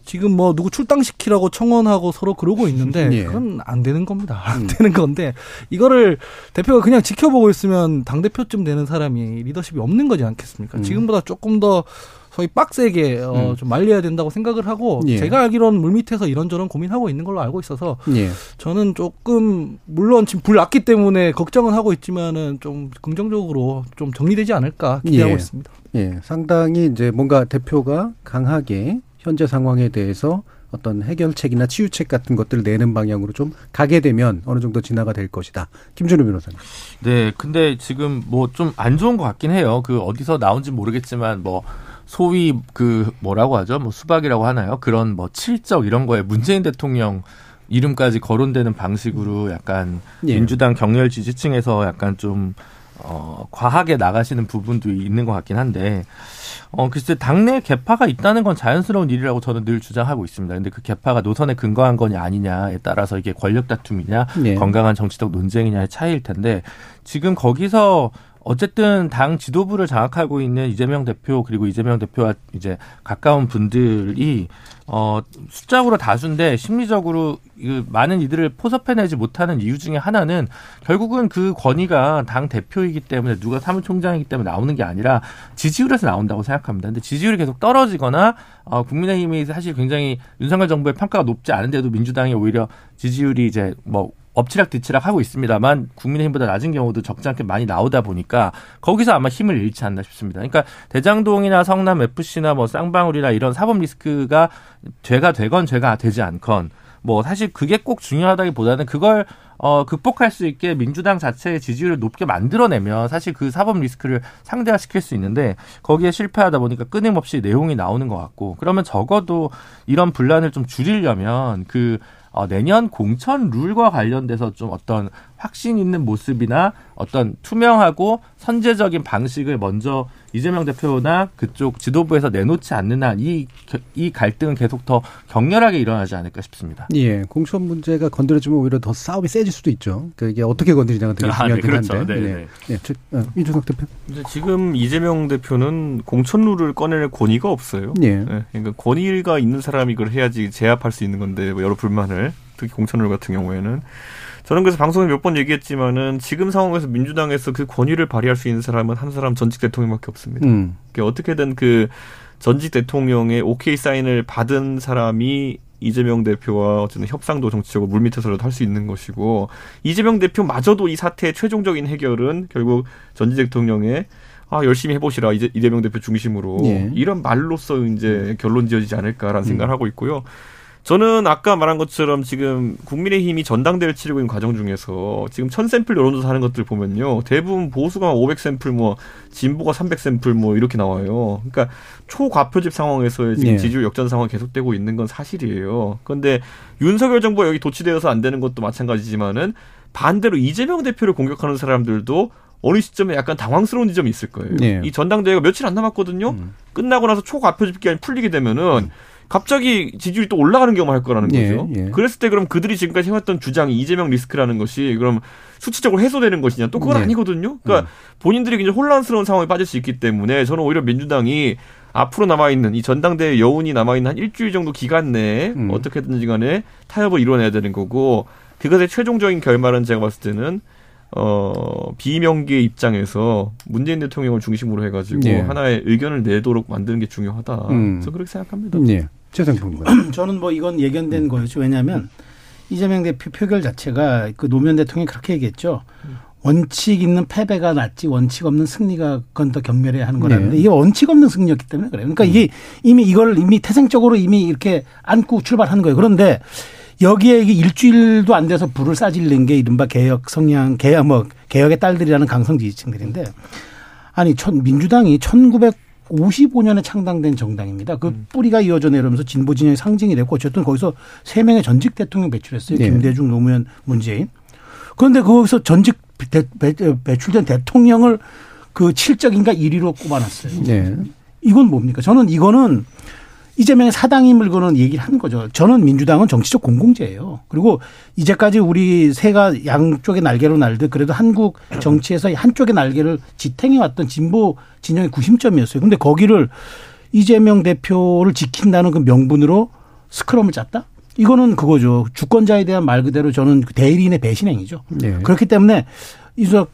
지금 뭐 누구 출당시키라고 청원하고 서로 그러고 있는데 예. 그건 안 되는 겁니다. 안 음. 되는 건데 이거를 대표가 그냥 지켜보고 있으면 당대표쯤 되는 사람이 리더십이 없는 거지 않겠습니까? 음. 지금보다 조금 더 소위 빡세게 어, 음. 좀 말려야 된다고 생각을 하고 예. 제가 알기로는 물밑에서 이런저런 고민하고 있는 걸로 알고 있어서 예. 저는 조금 물론 지금 불 났기 때문에 걱정은 하고 있지만은 좀 긍정적으로 좀 정리되지 않을까 기대하고 예. 있습니다. 예, 상당히 이제 뭔가 대표가 강하게 현재 상황에 대해서 어떤 해결책이나 치유책 같은 것들을 내는 방향으로 좀 가게 되면 어느 정도 진화가 될 것이다. 김준우 변호사님. 네, 근데 지금 뭐 좀 안 좋은 것 같긴 해요. 그 어디서 나온지 모르겠지만 뭐. 소위 그 뭐라고 하죠? 뭐 수박이라고 하나요? 그런 뭐 칠적 이런 거에 문재인 대통령 이름까지 거론되는 방식으로 약간 예. 민주당 격렬 지지층에서 약간 좀 어, 과하게 나가시는 부분도 있는 것 같긴 한데 어, 글쎄 당내 개파가 있다는 건 자연스러운 일이라고 저는 늘 주장하고 있습니다. 근데 그 개파가 노선에 근거한 거냐 아니냐에 따라서 이게 권력 다툼이냐 예. 건강한 정치적 논쟁이냐의 차이일 텐데 지금 거기서 어쨌든 당 지도부를 장악하고 있는 이재명 대표 그리고 이재명 대표와 이제 가까운 분들이 어, 숫자적으로 다수인데 심리적으로 많은 이들을 포섭해내지 못하는 이유 중에 하나는 결국은 그 권위가 당 대표이기 때문에 누가 사무총장이기 때문에 나오는 게 아니라 지지율에서 나온다고 생각합니다. 근데 지지율이 계속 떨어지거나 어, 국민의힘이 사실 굉장히 윤석열 정부의 평가가 높지 않은데도 민주당이 오히려 지지율이 이제 뭐 엎치락뒤치락 하고 있습니다만 국민의힘보다 낮은 경우도 적지 않게 많이 나오다 보니까 거기서 아마 힘을 잃지 않나 싶습니다. 그러니까 대장동이나 성남에프씨나 뭐 쌍방울이나 이런 사법 리스크가 죄가 되건 죄가 되지 않건 뭐 사실 그게 꼭 중요하다기보다는 그걸 어, 극복할 수 있게 민주당 자체의 지지율을 높게 만들어내면 사실 그 사법 리스크를 상대화시킬 수 있는데 거기에 실패하다 보니까 끊임없이 내용이 나오는 것 같고 그러면 적어도 이런 분란을 좀 줄이려면 그 어, 내년 공천 룰과 관련돼서 좀 어떤 확신 있는 모습이나 어떤 투명하고 선제적인 방식을 먼저 이재명 대표나 그쪽 지도부에서 내놓지 않는 한 이 이 갈등은 계속 더 격렬하게 일어나지 않을까 싶습니다. 예, 공천 문제가 건드려지면 오히려 더 싸움이 세질 수도 있죠. 그러니까 이게 어떻게 건드리냐가 되게 중요하긴 아, 네, 그렇죠. 한데. 네, 네. 네. 이준석 대표. 지금 이재명 대표는 공천 룰을 꺼낼 권위가 없어요. 예. 네. 그러니까 권위가 있는 사람이 그걸 해야지 제압할 수 있는 건데 뭐 여러 불만을 특히 공천 룰 같은 경우에는. 저는 그래서 방송에 몇 번 얘기했지만은 지금 상황에서 민주당에서 그 권위를 발휘할 수 있는 사람은 한 사람 전직 대통령밖에 없습니다. 음. 그러니까 어떻게든 그 전직 대통령의 오케이 사인을 받은 사람이 이재명 대표와 어쨌든 협상도 정치적으로 물밑에서라도 할 수 있는 것이고 이재명 대표마저도 이 사태의 최종적인 해결은 결국 전직 대통령의 아, 열심히 해보시라. 이제 이재명 대표 중심으로 예. 이런 말로써 이제 결론 지어지지 않을까라는 음. 생각을 하고 있고요. 저는 아까 말한 것처럼 지금 국민의힘이 전당대회를 치르고 있는 과정 중에서 지금 천 샘플 여론조사 하는 것들 보면요. 대부분 보수가 오백 샘플, 뭐, 진보가 삼백 샘플, 뭐, 이렇게 나와요. 그러니까 초과표집 상황에서의 지금 네. 지지율 역전 상황이 계속되고 있는 건 사실이에요. 그런데 윤석열 정부가 여기 도취되어서 안 되는 것도 마찬가지지만은 반대로 이재명 대표를 공격하는 사람들도 어느 시점에 약간 당황스러운 지점이 있을 거예요. 네. 이 전당대회가 며칠 안 남았거든요. 음. 끝나고 나서 초과표집 기간이 풀리게 되면은 음. 갑자기 지지율이 또 올라가는 경험을 할 거라는 거죠. 예, 예. 그랬을 때 그럼 그들이 지금까지 해왔던 주장이 이재명 리스크라는 것이 그럼 수치적으로 해소되는 것이냐. 또 그건 네. 아니거든요. 그러니까 음. 본인들이 굉장히 혼란스러운 상황에 빠질 수 있기 때문에 저는 오히려 민주당이 앞으로 남아있는 이 전당대회 여운이 남아있는 한 일주일 정도 기간 내에 음. 어떻게든지 간에 타협을 이뤄내야 되는 거고 그것의 최종적인 결말은 제가 봤을 때는 어, 비명계의 입장에서 문재인 대통령을 중심으로 해가지고 예. 하나의 의견을 내도록 만드는 게 중요하다. 음. 저는 그렇게 생각합니다. 예. 최상평입니다. 저는 뭐 이건 예견된 음. 거였죠. 왜냐하면 이재명 대표 표결 자체가 그 노무현 대통령이 그렇게 얘기했죠. 음. 원칙 있는 패배가 낫지 원칙 없는 승리가 그건 더 경멸해야 하는 거라는데 네. 이게 원칙 없는 승리였기 때문에 그래요. 그러니까 음. 이게 이미 이걸 이미 태생적으로 이미 이렇게 안고 출발하는 거예요. 그런데 여기에 이게 일주일도 안 돼서 불을 싸질린 게 이른바 개혁 성향, 개혁 뭐 개혁의 딸들이라는 강성 지지층들인데 아니 천 민주당이 천구백오십오 년에 창당된 정당입니다. 그 음. 뿌리가 이어져 내려오면서 진보 진영의 상징이 됐고 어쨌든 거기서 세 명의 전직 대통령 배출했어요. 네. 김대중, 노무현, 문재인. 그런데 거기서 전직 대, 배, 배출된 대통령을 그 칠 적인가 일 위로 꼽아놨어요. 네. 이건 뭡니까? 저는 이거는. 이재명의 사당임을 거는 얘기를 하는 거죠. 저는 민주당은 정치적 공공재예요. 그리고 이제까지 우리 새가 양쪽의 날개로 날듯 그래도 한국 정치에서 한쪽의 날개를 지탱해왔던 진보 진영의 구심점이었어요. 그런데 거기를 이재명 대표를 지킨다는 그 명분으로 스크럼을 짰다? 이거는 그거죠. 주권자에 대한 말 그대로 저는 대리인의 배신행위죠. 네. 그렇기 때문에 이준석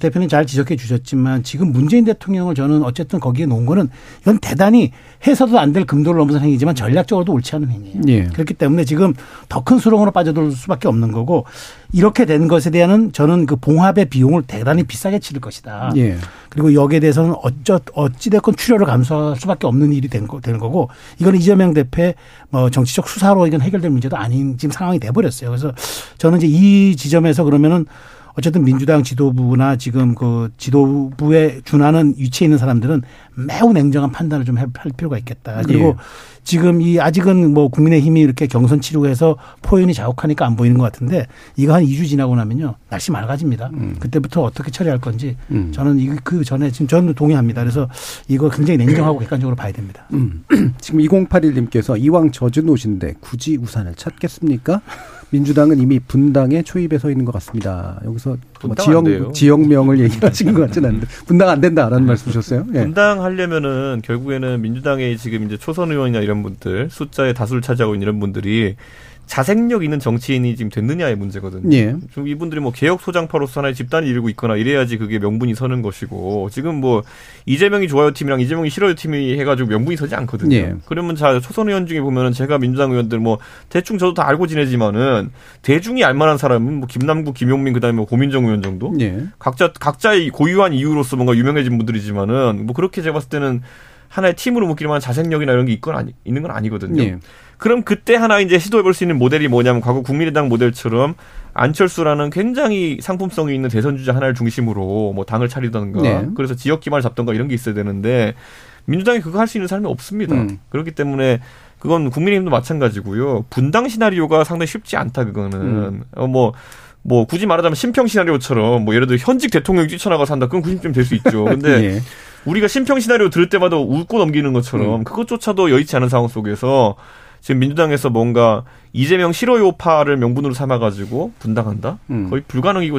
대표는 잘 지적해 주셨지만 지금 문재인 대통령을 저는 어쨌든 거기에 놓은 거는 이건 대단히 해서도 안 될 금도를 넘어선 행위지만 전략적으로도 옳지 않은 행위예요. 예. 그렇기 때문에 지금 더 큰 수렁으로 빠져들 수밖에 없는 거고 이렇게 된 것에 대한 저는 그 봉합의 비용을 대단히 비싸게 치를 것이다. 예. 그리고 여기에 대해서는 어쩌, 어찌됐건 출혈을 감수할 수밖에 없는 일이 된 거, 되는 거고 이건 이재명 대표의 뭐 정치적 수사로 이건 해결될 문제도 아닌 지금 상황이 돼버렸어요. 그래서 저는 이제 이 지점에서 그러면은 어쨌든 민주당 지도부나 지금 그 지도부에 준하는 위치에 있는 사람들은 매우 냉정한 판단을 좀 할 필요가 있겠다. 그리고 예. 지금 이 아직은 뭐 국민의힘이 이렇게 경선 치르고해서 포연이 자욱하니까 안 보이는 것 같은데 이거 한 이 주 지나고 나면요 날씨 맑아집니다. 음. 그때부터 어떻게 처리할 건지 음. 저는 이 그 전에 지금 저는 동의합니다. 그래서 이거 굉장히 냉정하고 객관적으로 봐야 됩니다. 음. 지금 이공팔일 님께서 이왕 젖은 옷인데 굳이 우산을 찾겠습니까? 민주당은 이미 분당에 초입에 서 있는 것 같습니다. 여기서 뭐 지역, 지역명을 얘기하신 것 같지는 않은데 분당 안 된다라는 말씀 주셨어요. 예. 분당하려면은 결국에는 민주당의 지금 이제 초선 의원이나 이런 분들 숫자의 다수를 차지하고 있는 이런 분들이 자생력 있는 정치인이 지금 됐느냐의 문제거든요. 예. 좀 이분들이 뭐 개혁 소장파로서 하나의 집단을 이루고 있거나 이래야지 그게 명분이 서는 것이고, 지금 뭐 이재명이 좋아요 팀이랑 이재명이 싫어요 팀이 해가지고 명분이 서지 않거든요. 예. 그러면 자, 초선 의원 중에 보면은 제가 민주당 의원들 뭐 대충 저도 다 알고 지내지만은 대중이 알만한 사람은 뭐 김남구, 김용민, 그다음에 뭐 고민정 의원 정도. 예. 각자 각자의 고유한 이유로서 뭔가 유명해진 분들이지만은 뭐 그렇게 제가 봤을 때는 하나의 팀으로 묶기만 자생력이나 이런 게 있건 아니, 있는 건 아니거든요. 예. 그럼 그때 하나 이제 시도해볼 수 있는 모델이 뭐냐면 과거 국민의당 모델처럼 안철수라는 굉장히 상품성이 있는 대선주자 하나를 중심으로 뭐 당을 차리던가, 네. 그래서 지역 기반을 잡던가 이런 게 있어야 되는데 민주당이 그거 할 수 있는 사람이 없습니다. 음. 그렇기 때문에 그건 국민의힘도 마찬가지고요. 분당 시나리오가 상당히 쉽지 않다, 그거는. 음. 어, 뭐. 뭐 굳이 말하자면 신평 시나리오처럼 뭐 예를 들어 현직 대통령이 뛰쳐나가 산다, 그건 구십 점 될 수 있죠. 근데 예. 우리가 신평 시나리오 들을 때마다 웃고 넘기는 것처럼 음. 그것조차도 여의치 않은 상황 속에서 지금 민주당에서 뭔가 이재명 싫어요파를 명분으로 삼아가지고 분당한다? 음. 거의 불가능이고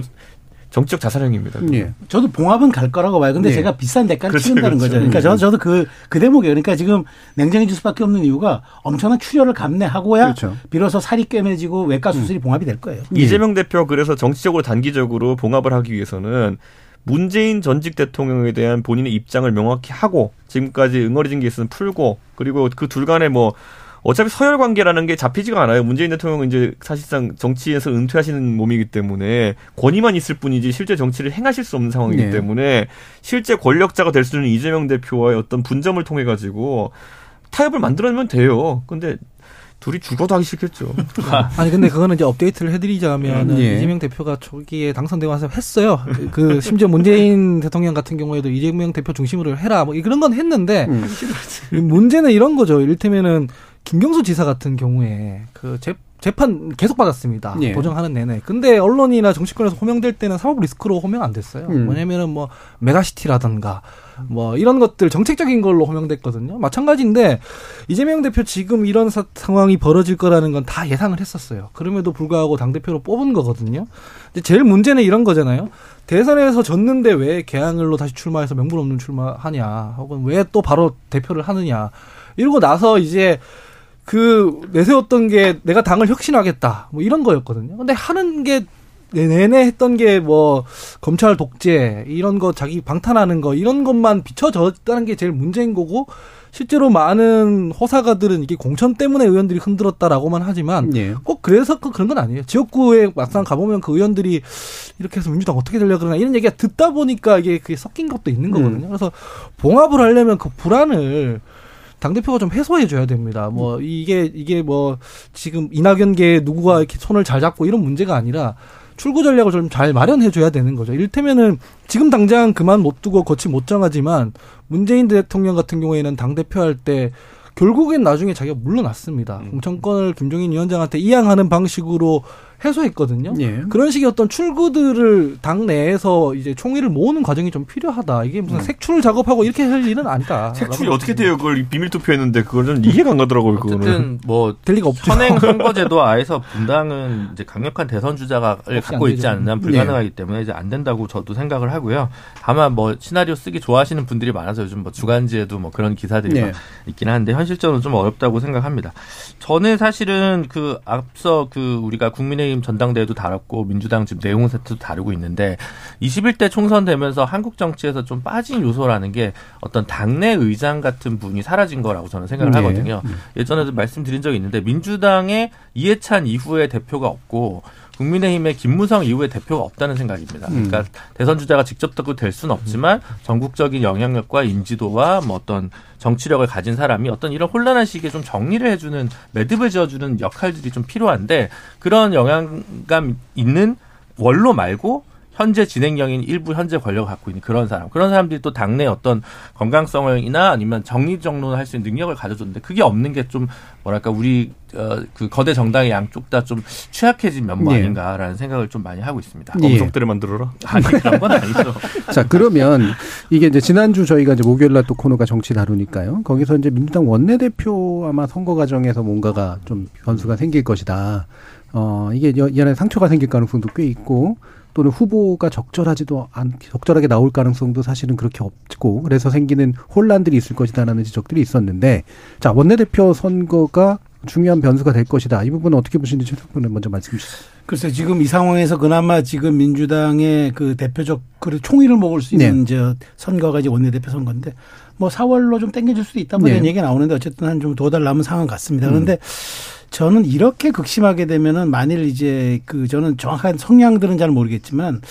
정치적 자살형입니다. 예. 저도 봉합은 갈 거라고 봐요. 근데 예. 제가 비싼 대가를 그렇죠, 치른다는 그렇죠. 거죠. 그러니까 저도, 저도 그, 그 대목에 그러니까 지금 냉정해질 수밖에 없는 이유가 엄청난 출혈을 감내하고야 그렇죠. 비로소 살이 꿰매지고 외과 수술이 음. 봉합이 될 거예요. 이재명 예. 대표 그래서 정치적으로 단기적으로 봉합을 하기 위해서는 문재인 전직 대통령에 대한 본인의 입장을 명확히 하고 지금까지 응어리진 게 있으면 풀고, 그리고 그 둘 간에 뭐 어차피 서열 관계라는 게 잡히지가 않아요. 문재인 대통령은 이제 사실상 정치에서 은퇴하시는 몸이기 때문에 권위만 있을 뿐이지 실제 정치를 행하실 수 없는 상황이기 네. 때문에 실제 권력자가 될 수 있는 이재명 대표와의 어떤 분점을 통해 가지고 타협을 만들어내면 돼요. 근데 둘이 죽어도 하기 싫겠죠. 아니 근데 그거는 이제 업데이트를 해드리자면 예. 이재명 대표가 초기에 당선되고 나서 했어요. 그 심지어 문재인 대통령 같은 경우에도 이재명 대표 중심으로 해라 뭐 그런 건 했는데 음. 문제는 이런 거죠. 이를테면은 김경수 지사 같은 경우에 그 재, 재판 계속 받았습니다. 예. 보정하는 내내. 근데 언론이나 정치권에서 호명될 때는 사법 리스크로 호명 안 됐어요. 음. 뭐냐면은 뭐 메가시티라든가 뭐 이런 것들 정책적인 걸로 호명됐거든요. 마찬가지인데 이재명 대표 지금 이런 사, 상황이 벌어질 거라는 건 다 예상을 했었어요. 그럼에도 불구하고 당대표로 뽑은 거거든요. 근데 제일 문제는 이런 거잖아요. 대선에서 졌는데 왜 개항을로 다시 출마해서 명분 없는 출마하냐, 혹은 왜 또 바로 대표를 하느냐. 이러고 나서 이제 그 내세웠던 게 내가 당을 혁신하겠다 뭐 이런 거였거든요. 근데 하는 게 내내 했던 게 뭐 검찰 독재 이런 거, 자기 방탄하는 거 이런 것만 비춰졌다는 게 제일 문제인 거고, 실제로 많은 호사가들은 이게 공천 때문에 의원들이 흔들었다라고만 하지만 예. 꼭 그래서 그런 건 아니에요. 지역구에 막상 가보면 그 의원들이 이렇게 해서 민주당 어떻게 되려고 그러나 이런 얘기가 듣다 보니까 이게 그게 섞인 것도 있는 거거든요. 음. 그래서 봉합을 하려면 그 불안을 당대표가 좀 해소해줘야 됩니다. 뭐, 이게, 이게 뭐, 지금 이낙연계에 누구가 이렇게 손을 잘 잡고 이런 문제가 아니라 출구 전략을 좀 잘 마련해줘야 되는 거죠. 이를테면은 지금 당장 그만 못 두고 거치 못 정하지만 문재인 대통령 같은 경우에는 당대표 할 때 결국엔 나중에 자기가 물러났습니다. 음. 공천권을 김종인 위원장한테 이양하는 방식으로 해소했거든요. 예. 그런 식의 어떤 출구들을 당 내에서 이제 총의를 모으는 과정이 좀 필요하다. 이게 무슨 음. 색출 작업하고 이렇게 할 일은 아니다. 색출이 어떻게 돼요? 그걸 비밀 투표했는데 그걸 좀 이해가 안 가더라고요. 어쨌든 뭐 될 리가 없죠. 현행 선거제도 아에서 분당은 이제 강력한 대선 주자가를 갖고 있지 않는 한 불가능하기 네. 때문에 이제 안 된다고 저도 생각을 하고요. 다만 뭐 시나리오 쓰기 좋아하시는 분들이 많아서 요즘 뭐 주간지에도 뭐 그런 기사들이 네. 막 있긴 한데 현실적으로 좀 어렵다고 생각합니다. 저는 사실은 그 앞서 그 우리가 국민의 전당대회도 다뤘고 민주당 지금 내용 세트도 다루고 있는데 이십일 대 총선 되면서 한국 정치에서 좀 빠진 요소라는 게 어떤 당내 의장 같은 분이 사라진 거라고 저는 생각을 네. 하거든요. 예전에도 말씀드린 적이 있는데 민주당의 이해찬 이후에 대표가 없고 국민의힘의 김무성 이후에 대표가 없다는 생각입니다. 그러니까 음. 대선 주자가 직접 듣고 될 수는 없지만 전국적인 영향력과 인지도와 뭐 어떤 정치력을 가진 사람이 어떤 이런 혼란한 시기에 좀 정리를 해주는, 매듭을 지어주는 역할들이 좀 필요한데 그런 영향감 있는 원로 말고 현재 진행형인 일부 현재 권력을 갖고 있는 그런 사람, 그런 사람들이 또 당내 어떤 건강성이나 아니면 정리정론할 수 있는 능력을 가져줬는데 그게 없는 게 좀 뭐랄까 우리 어, 그 거대 정당의 양쪽 다 좀 취약해진 면모 아닌가라는 예. 생각을 좀 많이 하고 있습니다. 엄석들을 예. 만들어라? 아니 그런 건 아니죠. 자 그러면 이게 이제 지난주 저희가 이제 목요일날 또 코너가 정치 다루니까요. 거기서 이제 민주당 원내대표 아마 선거 과정에서 뭔가가 좀 변수가 생길 것이다. 어, 이게 연에 상처가 생길 가능성도 꽤 있고, 또는 후보가 적절하지도 않, 적절하게 나올 가능성도 사실은 그렇게 없고, 그래서 생기는 혼란들이 있을 것이다라는 지적들이 있었는데, 자, 원내대표 선거가 중요한 변수가 될 것이다. 이 부분은 어떻게 보시는지 최수영 의원님 먼저 말씀해 주시죠. 글쎄, 지금 이 상황에서 그나마 지금 민주당의 그 대표적, 그 총의를 먹을 수 있는 네. 저 선거가 이제 원내대표 선거인데, 뭐 사월로 좀 땡겨줄 수도 있다, 뭐 이런 네. 얘기가 나오는데, 어쨌든 한 좀 두 달 남은 상황 같습니다. 그런데, 음. 저는 이렇게 극심하게 되면은 만일 이제 그 저는 정확한 성향들은 잘 모르겠지만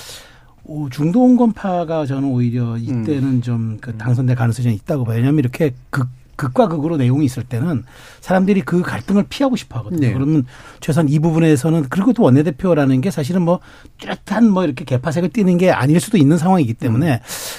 중도온건파가 저는 오히려 이때는 음. 좀 그 당선될 가능성이 있다고 봐요. 왜냐하면 이렇게 극, 극과 극으로 내용이 있을 때는 사람들이 그 갈등을 피하고 싶어 하거든요. 네. 그러면 최소한 이 부분에서는 그리고 또 원내대표라는 게 사실은 뭐 뚜렷한 뭐 이렇게 개파색을 띠는 게 아닐 수도 있는 상황이기 때문에 음.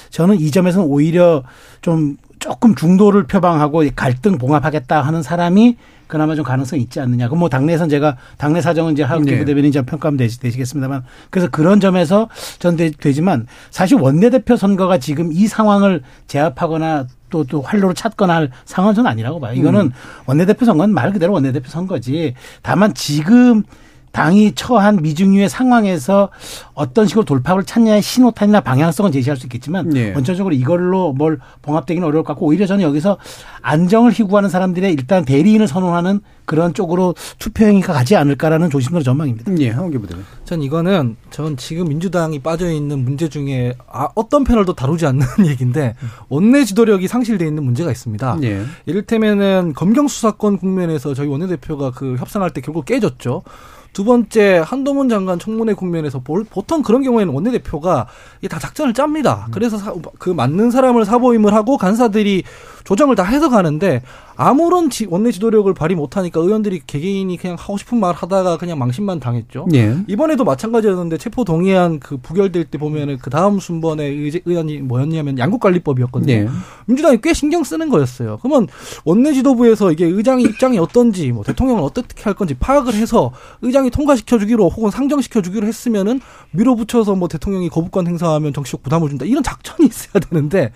저는 이 점에서는 오히려 좀 조금 중도를 표방하고 갈등 봉합하겠다 하는 사람이 그나마 좀 가능성이 있지 않느냐. 그럼 뭐 당내에서는 제가 당내 사정은 이제 하헌기 부대변인 네. 평가하면 되시, 되시겠습니다만 그래서 그런 점에서 전 되, 되지만 사실 원내대표 선거가 지금 이 상황을 제압하거나 또, 또 활로를 찾거나 할 상황은 저는 아니라고 봐요. 이거는 음. 원내대표 선거는 말 그대로 원내대표 선거지. 다만 지금 당이 처한 미중유의 상황에서 어떤 식으로 돌파구를 찾냐의 신호탄이나 방향성은 제시할 수 있겠지만 네. 원천적으로 이걸로 뭘 봉합되기는 어려울 것 같고 오히려 저는 여기서 안정을 희구하는 사람들의 일단 대리인을 선호하는 그런 쪽으로 투표행위가 가지 않을까라는 조심스러운 전망입니다. 네, 하헌기 부대변인. 전 이거는 전 지금 민주당이 빠져있는 문제 중에 아, 어떤 패널도 다루지 않는 얘기인데 원내 지도력이 상실되어 있는 문제가 있습니다. 네. 이를테면은 검경수사권 국면에서 저희 원내대표가 그 협상할 때 결국 깨졌죠. 두 번째 한동훈 장관 청문회 국면에서 볼, 보통 그런 경우에는 원내대표가 이게 다 작전을 짭니다. 그래서 사, 그 맞는 사람을 사보임을 하고 간사들이 조정을 다 해서 가는데 아무런 지, 원내 지도력을 발휘 못하니까 의원들이 개개인이 그냥 하고 싶은 말 하다가 그냥 망신만 당했죠. 예. 이번에도 마찬가지였는데 체포 동의안 그 부결될 때 보면은 그 다음 순번에 의제, 의안이 뭐였냐면 양국관리법이었거든요. 예. 민주당이 꽤 신경 쓰는 거였어요. 그러면 원내 지도부에서 이게 의장의 입장이 어떤지 뭐 대통령은 어떻게 할 건지 파악을 해서 의장이 통과시켜주기로 혹은 상정시켜주기로 했으면은 밀어붙여서 뭐 대통령이 거부권 행사하면 정치적 부담을 준다. 이런 작전이 있어야 되는데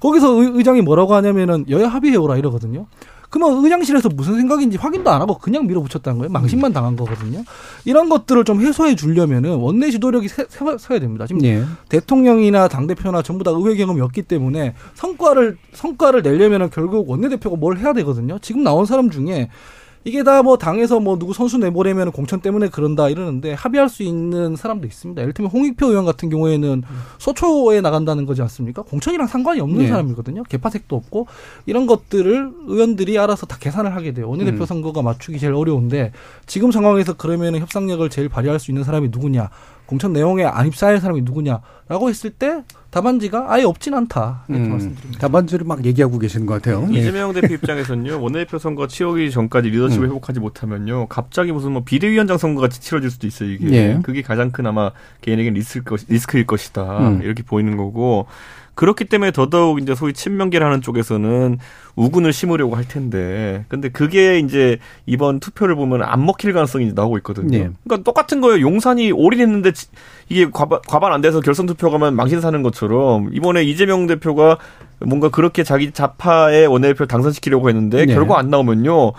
거기서 의장이 뭐라고 하냐면은 여야 합의해오라 이러거든요. 그러면 의장실에서 무슨 생각인지 확인도 안 하고 그냥 밀어붙였다는 거예요. 망신만 당한 거거든요. 이런 것들을 좀 해소해 주려면은 원내 지도력이 세, 세, 서야 됩니다. 지금 네. 대통령이나 당대표나 전부 다 의회 경험이 없기 때문에 성과를, 성과를 내려면은 결국 원내대표가 뭘 해야 되거든요. 지금 나온 사람 중에 이게 다 뭐 당에서 뭐 누구 선수 내보내면 공천 때문에 그런다 이러는데 합의할 수 있는 사람도 있습니다. 예를 들면 홍익표 의원 같은 경우에는 서초에 나간다는 거지 않습니까? 공천이랑 상관이 없는 네. 사람이거든요. 개파색도 없고 이런 것들을 의원들이 알아서 다 계산을 하게 돼요. 원내대표 음. 선거가 맞추기 제일 어려운데 지금 상황에서 그러면 협상력을 제일 발휘할 수 있는 사람이 누구냐? 공천 내용에 안 입사할 사람이 누구냐라고 했을 때 답안지가 아예 없진 않다. 이렇게 음, 말씀드립니다. 답안지를 막 얘기하고 계시는 것 같아요. 네. 이재명 대표 입장에서는요. 원내대표 선거 치르기 전까지 리더십을 음. 회복하지 못하면요. 갑자기 무슨 뭐 비대위원장 선거 같이 치러질 수도 있어요. 이게 예. 그게 가장 큰 아마 개인에게는 리스크, 것, 리스크일 것이다. 음. 이렇게 보이는 거고. 그렇기 때문에 더더욱 이제 소위 친명계라는 쪽에서는 우군을 심으려고 할 텐데, 근데 그게 이제 이번 투표를 보면 안 먹힐 가능성이 이제 나오고 있거든요. 네. 그러니까 똑같은 거예요. 용산이 올인했는데 이게 과반, 과반 안 돼서 결선 투표 가면 망신 사는 것처럼 이번에 이재명 대표가 뭔가 그렇게 자기 좌파의 원내대표를 당선시키려고 했는데 네. 결과 안 나오면요.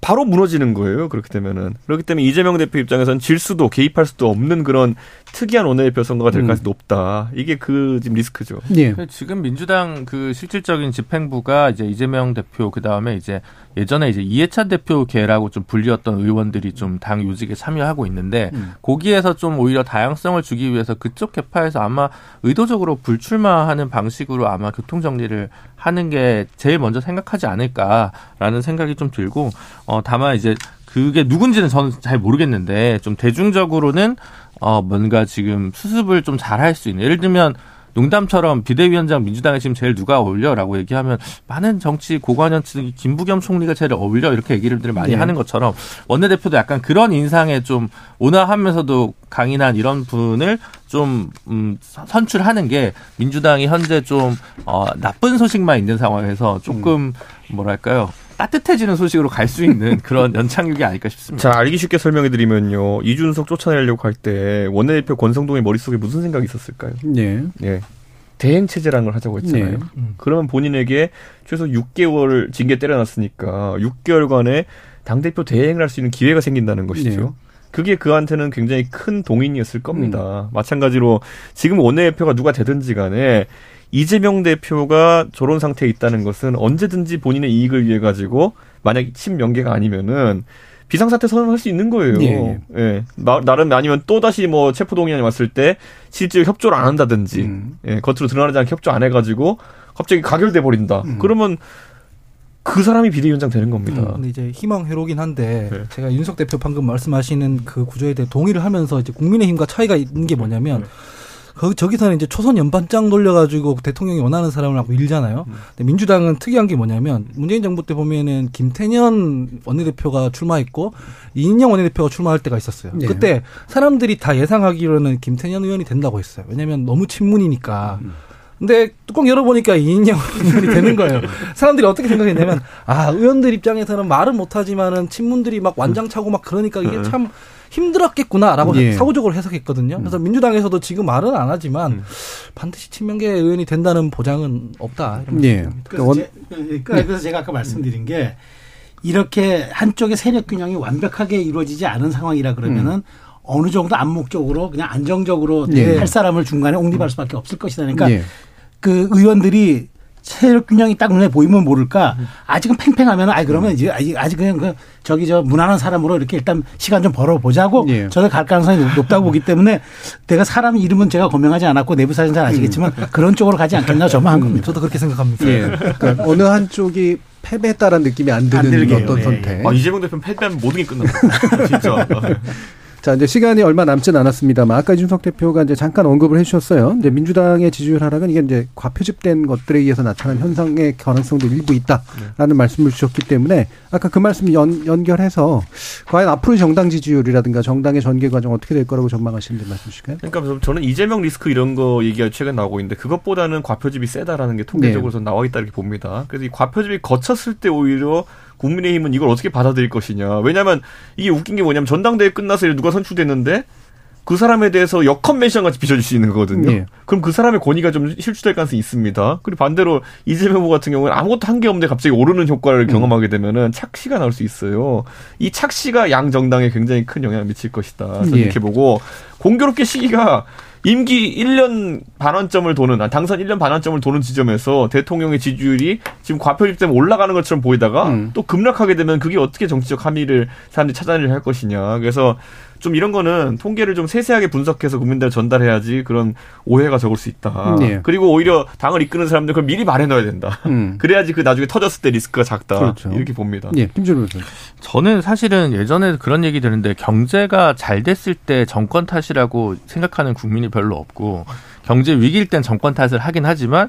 바로 무너지는 거예요. 그렇기 때문에는. 그렇기 때문에 이재명 대표 입장에서는 질 수도 개입할 수도 없는 그런 특이한 원내대표 선거가 될 가능성이 음. 높다. 이게 그 지금 리스크죠. 네. 지금 민주당 그 실질적인 집행부가 이제 이재명 대표 그다음에 이제 예전에 이제 이해찬 대표계라고 좀 불리웠던 의원들이 좀 당 요직에 참여하고 있는데 음. 거기에서 좀 오히려 다양성을 주기 위해서 그쪽 계파에서 아마 의도적으로 불출마하는 방식으로 아마 교통정리를 하는 게 제일 먼저 생각하지 않을까라는 생각이 좀 들고 어 다만 이제 그게 누군지는 저는 잘 모르겠는데 좀 대중적으로는 어 뭔가 지금 수습을 좀 잘할 수 있는 예를 들면 농담처럼 비대위원장 민주당에 지금 제일 누가 어울려라고 얘기하면 많은 정치 고관여층이 김부겸 총리가 제일 어울려 이렇게 얘기를 많이 네. 하는 것처럼 원내대표도 약간 그런 인상에 좀 온화하면서도 강인한 이런 분을 좀 음, 선출하는 게 민주당이 현재 좀 어, 나쁜 소식만 있는 상황에서 조금 뭐랄까요. 따뜻해지는 소식으로 갈 수 있는 그런 연착륙이 아닐까 싶습니다. 자, 알기 쉽게 설명해 드리면요. 이준석 쫓아내려고 할 때 원내대표 권성동의 머릿속에 무슨 생각이 있었을까요? 네. 네. 대행 체제라는 걸 하자고 했잖아요. 네. 음. 그러면 본인에게 최소 육 개월 징계 때려놨으니까 육 개월간에 당대표 대행을 할 수 있는 기회가 생긴다는 것이죠. 네. 그게 그한테는 굉장히 큰 동인이었을 겁니다. 음. 마찬가지로 지금 원내대표가 누가 되든지 간에 이재명 대표가 저런 상태에 있다는 것은 언제든지 본인의 이익을 위해 가지고 만약 친명계가 아니면은 비상사태 선언할 수 있는 거예요. 예. 예. 나, 나름 아니면 또 다시 뭐 체포동의안이 왔을 때 실제 협조를 안 한다든지 음. 예. 겉으로 드러나지 않게 협조 안 해가지고 갑자기 가결돼 버린다. 음. 그러면 그 사람이 비대위원장 되는 겁니다. 음, 근데 이제 희망회로긴 한데 네. 제가 윤석 대표 방금 말씀하시는 그 구조에 대해 동의를 하면서 이제 국민의힘과 차이가 있는 게 뭐냐면. 네. 거기 저기서는 이제 초선 연판장 돌려가지고 대통령이 원하는 사람을 하고 일잖아요. 음. 근데 민주당은 특이한 게 뭐냐면 문재인 정부 때 보면은 김태년 원내대표가 출마했고 이인영 원내대표가 출마할 때가 있었어요. 네. 그때 사람들이 다 예상하기로는 김태년 의원이 된다고 했어요. 왜냐하면 너무 친문이니까. 음. 근데 뚜껑 열어보니까 이인영 의원이 되는 거예요. 사람들이 어떻게 생각했냐면 아 의원들 입장에서는 말은 못하지만은 친문들이 막 완장 차고 막 그러니까 이게 참 힘들었겠구나라고 예. 사고적으로 해석했거든요. 그래서 음. 민주당에서도 지금 말은 안 하지만 음. 반드시 친명계 의원이 된다는 보장은 없다. 이런 예. 그래서, 원... 제, 그러니까 예. 그래서 제가 아까 말씀드린 게 이렇게 한쪽의 세력 균형이 완벽하게 이루어지지 않은 상황이라 그러면은 음. 어느 정도 안목적으로 그냥 안정적으로 예. 할 사람을 중간에 옹립할 수밖에 없을 것이다. 그러니까 예. 그 의원들이 세력 균형이 딱 눈에 보이면 모를까. 아직은 팽팽하면, 아, 그러면 이제, 아직 그냥, 그 저기, 저, 무난한 사람으로 이렇게 일단 시간 좀 벌어보자고 예. 저는 갈 가능성이 높다고 보기 때문에 내가 사람 이름은 제가 거명하지 않았고 내부 사정은 잘 아시겠지만 그런 쪽으로 가지 않겠나 저만 한 겁니다. 저도 그렇게 생각합니다. 예. 그러니까 어느 한쪽이 패배했다라는 느낌이 안 드는 안 들게요. 어떤 네. 선택. 아, 이재명 대표는 패배하면 모든 게 끝났다. 진짜. 자, 이제 시간이 얼마 남진 않았습니다만, 아까 이준석 대표가 이제 잠깐 언급을 해주셨어요. 이제 민주당의 지지율 하락은 이게 이제 과표집된 것들에 의해서 나타난 현상의 가능성도 일부 있다라는 네. 말씀을 주셨기 때문에, 아까 그 말씀 연, 연결해서, 과연 앞으로 정당 지지율이라든가 정당의 전개 과정 어떻게 될 거라고 전망하시는지 말씀 주실까요? 그러니까 저는 이재명 리스크 이런 거 얘기가 최근 나오고 있는데, 그것보다는 과표집이 세다라는 게 통계적으로 네. 저는 나와 있다 이렇게 봅니다. 그래서 이 과표집이 거쳤을 때 오히려, 국민의힘은 이걸 어떻게 받아들일 것이냐. 왜냐하면 이게 웃긴 게 뭐냐면 전당대회 끝나서 누가 선출됐는데 그 사람에 대해서 역컨벤션 같이 비춰질 수 있는 거거든요. 네. 그럼 그 사람의 권위가 좀 실추될 가능성이 있습니다. 그리고 반대로 이재명 후보 같은 경우는 아무것도 한 게 없는데 갑자기 오르는 효과를 음. 경험하게 되면은 착시가 나올 수 있어요. 이 착시가 양 정당에 굉장히 큰 영향을 미칠 것이다. 저는 네. 이렇게 보고 공교롭게 시기가 임기 일 년 반환점을 도는, 당선 일 년 반환점을 도는 지점에서 대통령의 지지율이 지금 과표집 때문에 올라가는 것처럼 보이다가 음. 또 급락하게 되면 그게 어떻게 정치적 함의를 사람들이 찾아내려 할 것이냐. 그래서 좀 이런 거는 통계를 좀 세세하게 분석해서 국민들한테 전달해야지 그런 오해가 적을 수 있다. 네. 그리고 오히려 당을 이끄는 사람들 그걸 미리 말해놔야 된다. 음. 그래야지 그 나중에 터졌을 때 리스크가 작다. 그렇죠. 이렇게 봅니다. 네. 김준우 교수님. 저는 사실은 예전에 그런 얘기 들었는데 경제가 잘 됐을 때 정권 탓이라고 생각하는 국민이 별로 없고 경제 위기일 땐 정권 탓을 하긴 하지만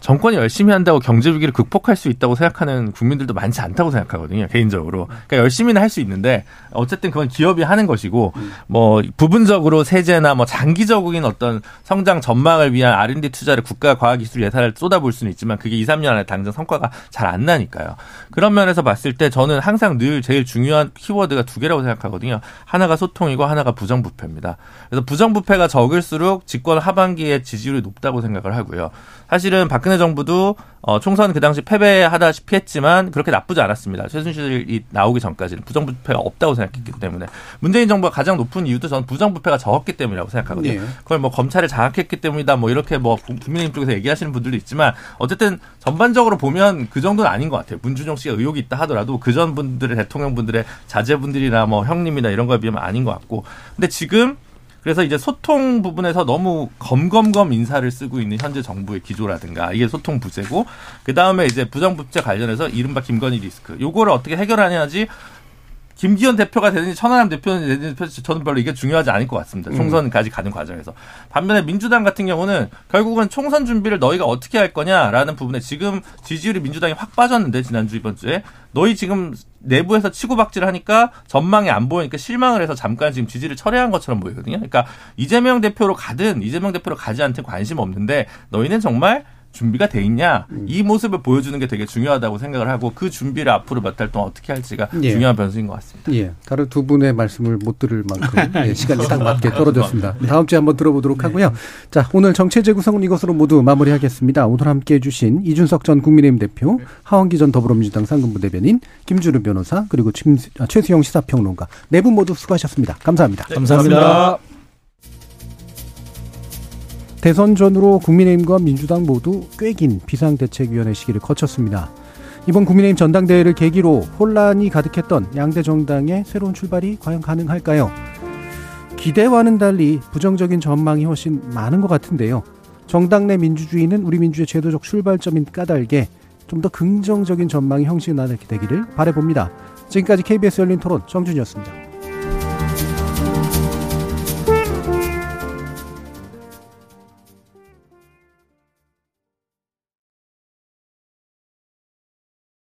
정권이 열심히 한다고 경제 위기를 극복할 수 있다고 생각하는 국민들도 많지 않다고 생각하거든요. 개인적으로. 그러니까 열심히는 할 수 있는데 어쨌든 그건 기업이 하는 것이고 뭐 부분적으로 세제나 뭐 장기적인 어떤 성장 전망을 위한 알앤디 투자를 국가 과학기술 예산을 쏟아볼 수는 있지만 그게 이 삼 년 안에 당장 성과가 잘 안 나니까요. 그런 면에서 봤을 때 저는 항상 늘 제일 중요한 키워드가 두 개라고 생각하거든요. 하나가 소통이고 하나가 부정부패입니다. 그래서 부정부패가 적을수록 집권 하반기에 지지율이 높다고 생각을 하고요. 사실은 박근혜 정부도 총선 그 당시 패배하다시피 했지만 그렇게 나쁘지 않았습니다. 최순실이 나오기 전까지는 부정부패가 없다고 생각했기 때문에 문재인 정부가 가장 높은 이유도 저는 부정부패가 적었기 때문이라고 생각하거든요. 네. 그걸 뭐 검찰을 장악했기 때문이다 뭐 이렇게 뭐 국민의힘 쪽에서 얘기하시는 분들도 있지만 어쨌든 전반적으로 보면 그 정도는 아닌 것 같아요. 문준용 씨가 의혹이 있다 하더라도 그전 분들의 대통령 분들의 자제분들이나 뭐 형님이나 이런 거에 비하면 아닌 것 같고 근데 지금 그래서 이제 소통 부분에서 너무 검검검 인사를 쓰고 있는 현재 정부의 기조라든가 이게 소통 부재고 그다음에 이제 부정부패 관련해서 이른바 김건희 리스크 요거를 어떻게 해결하냐지 김기현 대표가 되는지 천하람 대표는 되는지 저는 별로 이게 중요하지 않을 것 같습니다. 총선까지 가는 과정에서. 반면에 민주당 같은 경우는 결국은 총선 준비를 너희가 어떻게 할 거냐라는 부분에 지금 지지율이 민주당이 확 빠졌는데 지난주 이번 주에 너희 지금 내부에서 치고박질 하니까 전망이 안 보이니까 실망을 해서 잠깐 지금 지지를 철회한 것처럼 보이거든요. 그러니까 이재명 대표로 가든 이재명 대표로 가지 않든 관심 없는데 너희는 정말 준비가 돼 있냐, 음. 이 모습을 보여주는 게 되게 중요하다고 생각을 하고, 그 준비를 앞으로 몇 달 동안 어떻게 할지가 예. 중요한 변수인 것 같습니다. 예. 다른 두 분의 말씀을 못 들을 만큼 예, 시간이 딱 맞게 떨어졌습니다. 네. 다음 주에 한번 들어보도록 네. 하고요. 자, 오늘 정체재 구성은 이것으로 모두 마무리하겠습니다. 오늘 함께해 주신 이준석 전 국민의힘 대표, 네. 하헌기 전 더불어민주당 상근부대변인, 김준우 변호사, 그리고 침, 아, 최수영 시사평론가 네 분 모두 수고하셨습니다. 감사합니다. 네, 감사합니다. 감사합니다. 대선 전으로 국민의힘과 민주당 모두 꽤 긴 비상대책위원회 시기를 거쳤습니다. 이번 국민의힘 전당대회를 계기로 혼란이 가득했던 양대 정당의 새로운 출발이 과연 가능할까요? 기대와는 달리 부정적인 전망이 훨씬 많은 것 같은데요. 정당 내 민주주의는 우리 민주의 제도적 출발점인 까닭에 좀 더 긍정적인 전망이 형식이 나게 되기를 바라봅니다. 지금까지 케이비에스 열린 토론 정준이었습니다.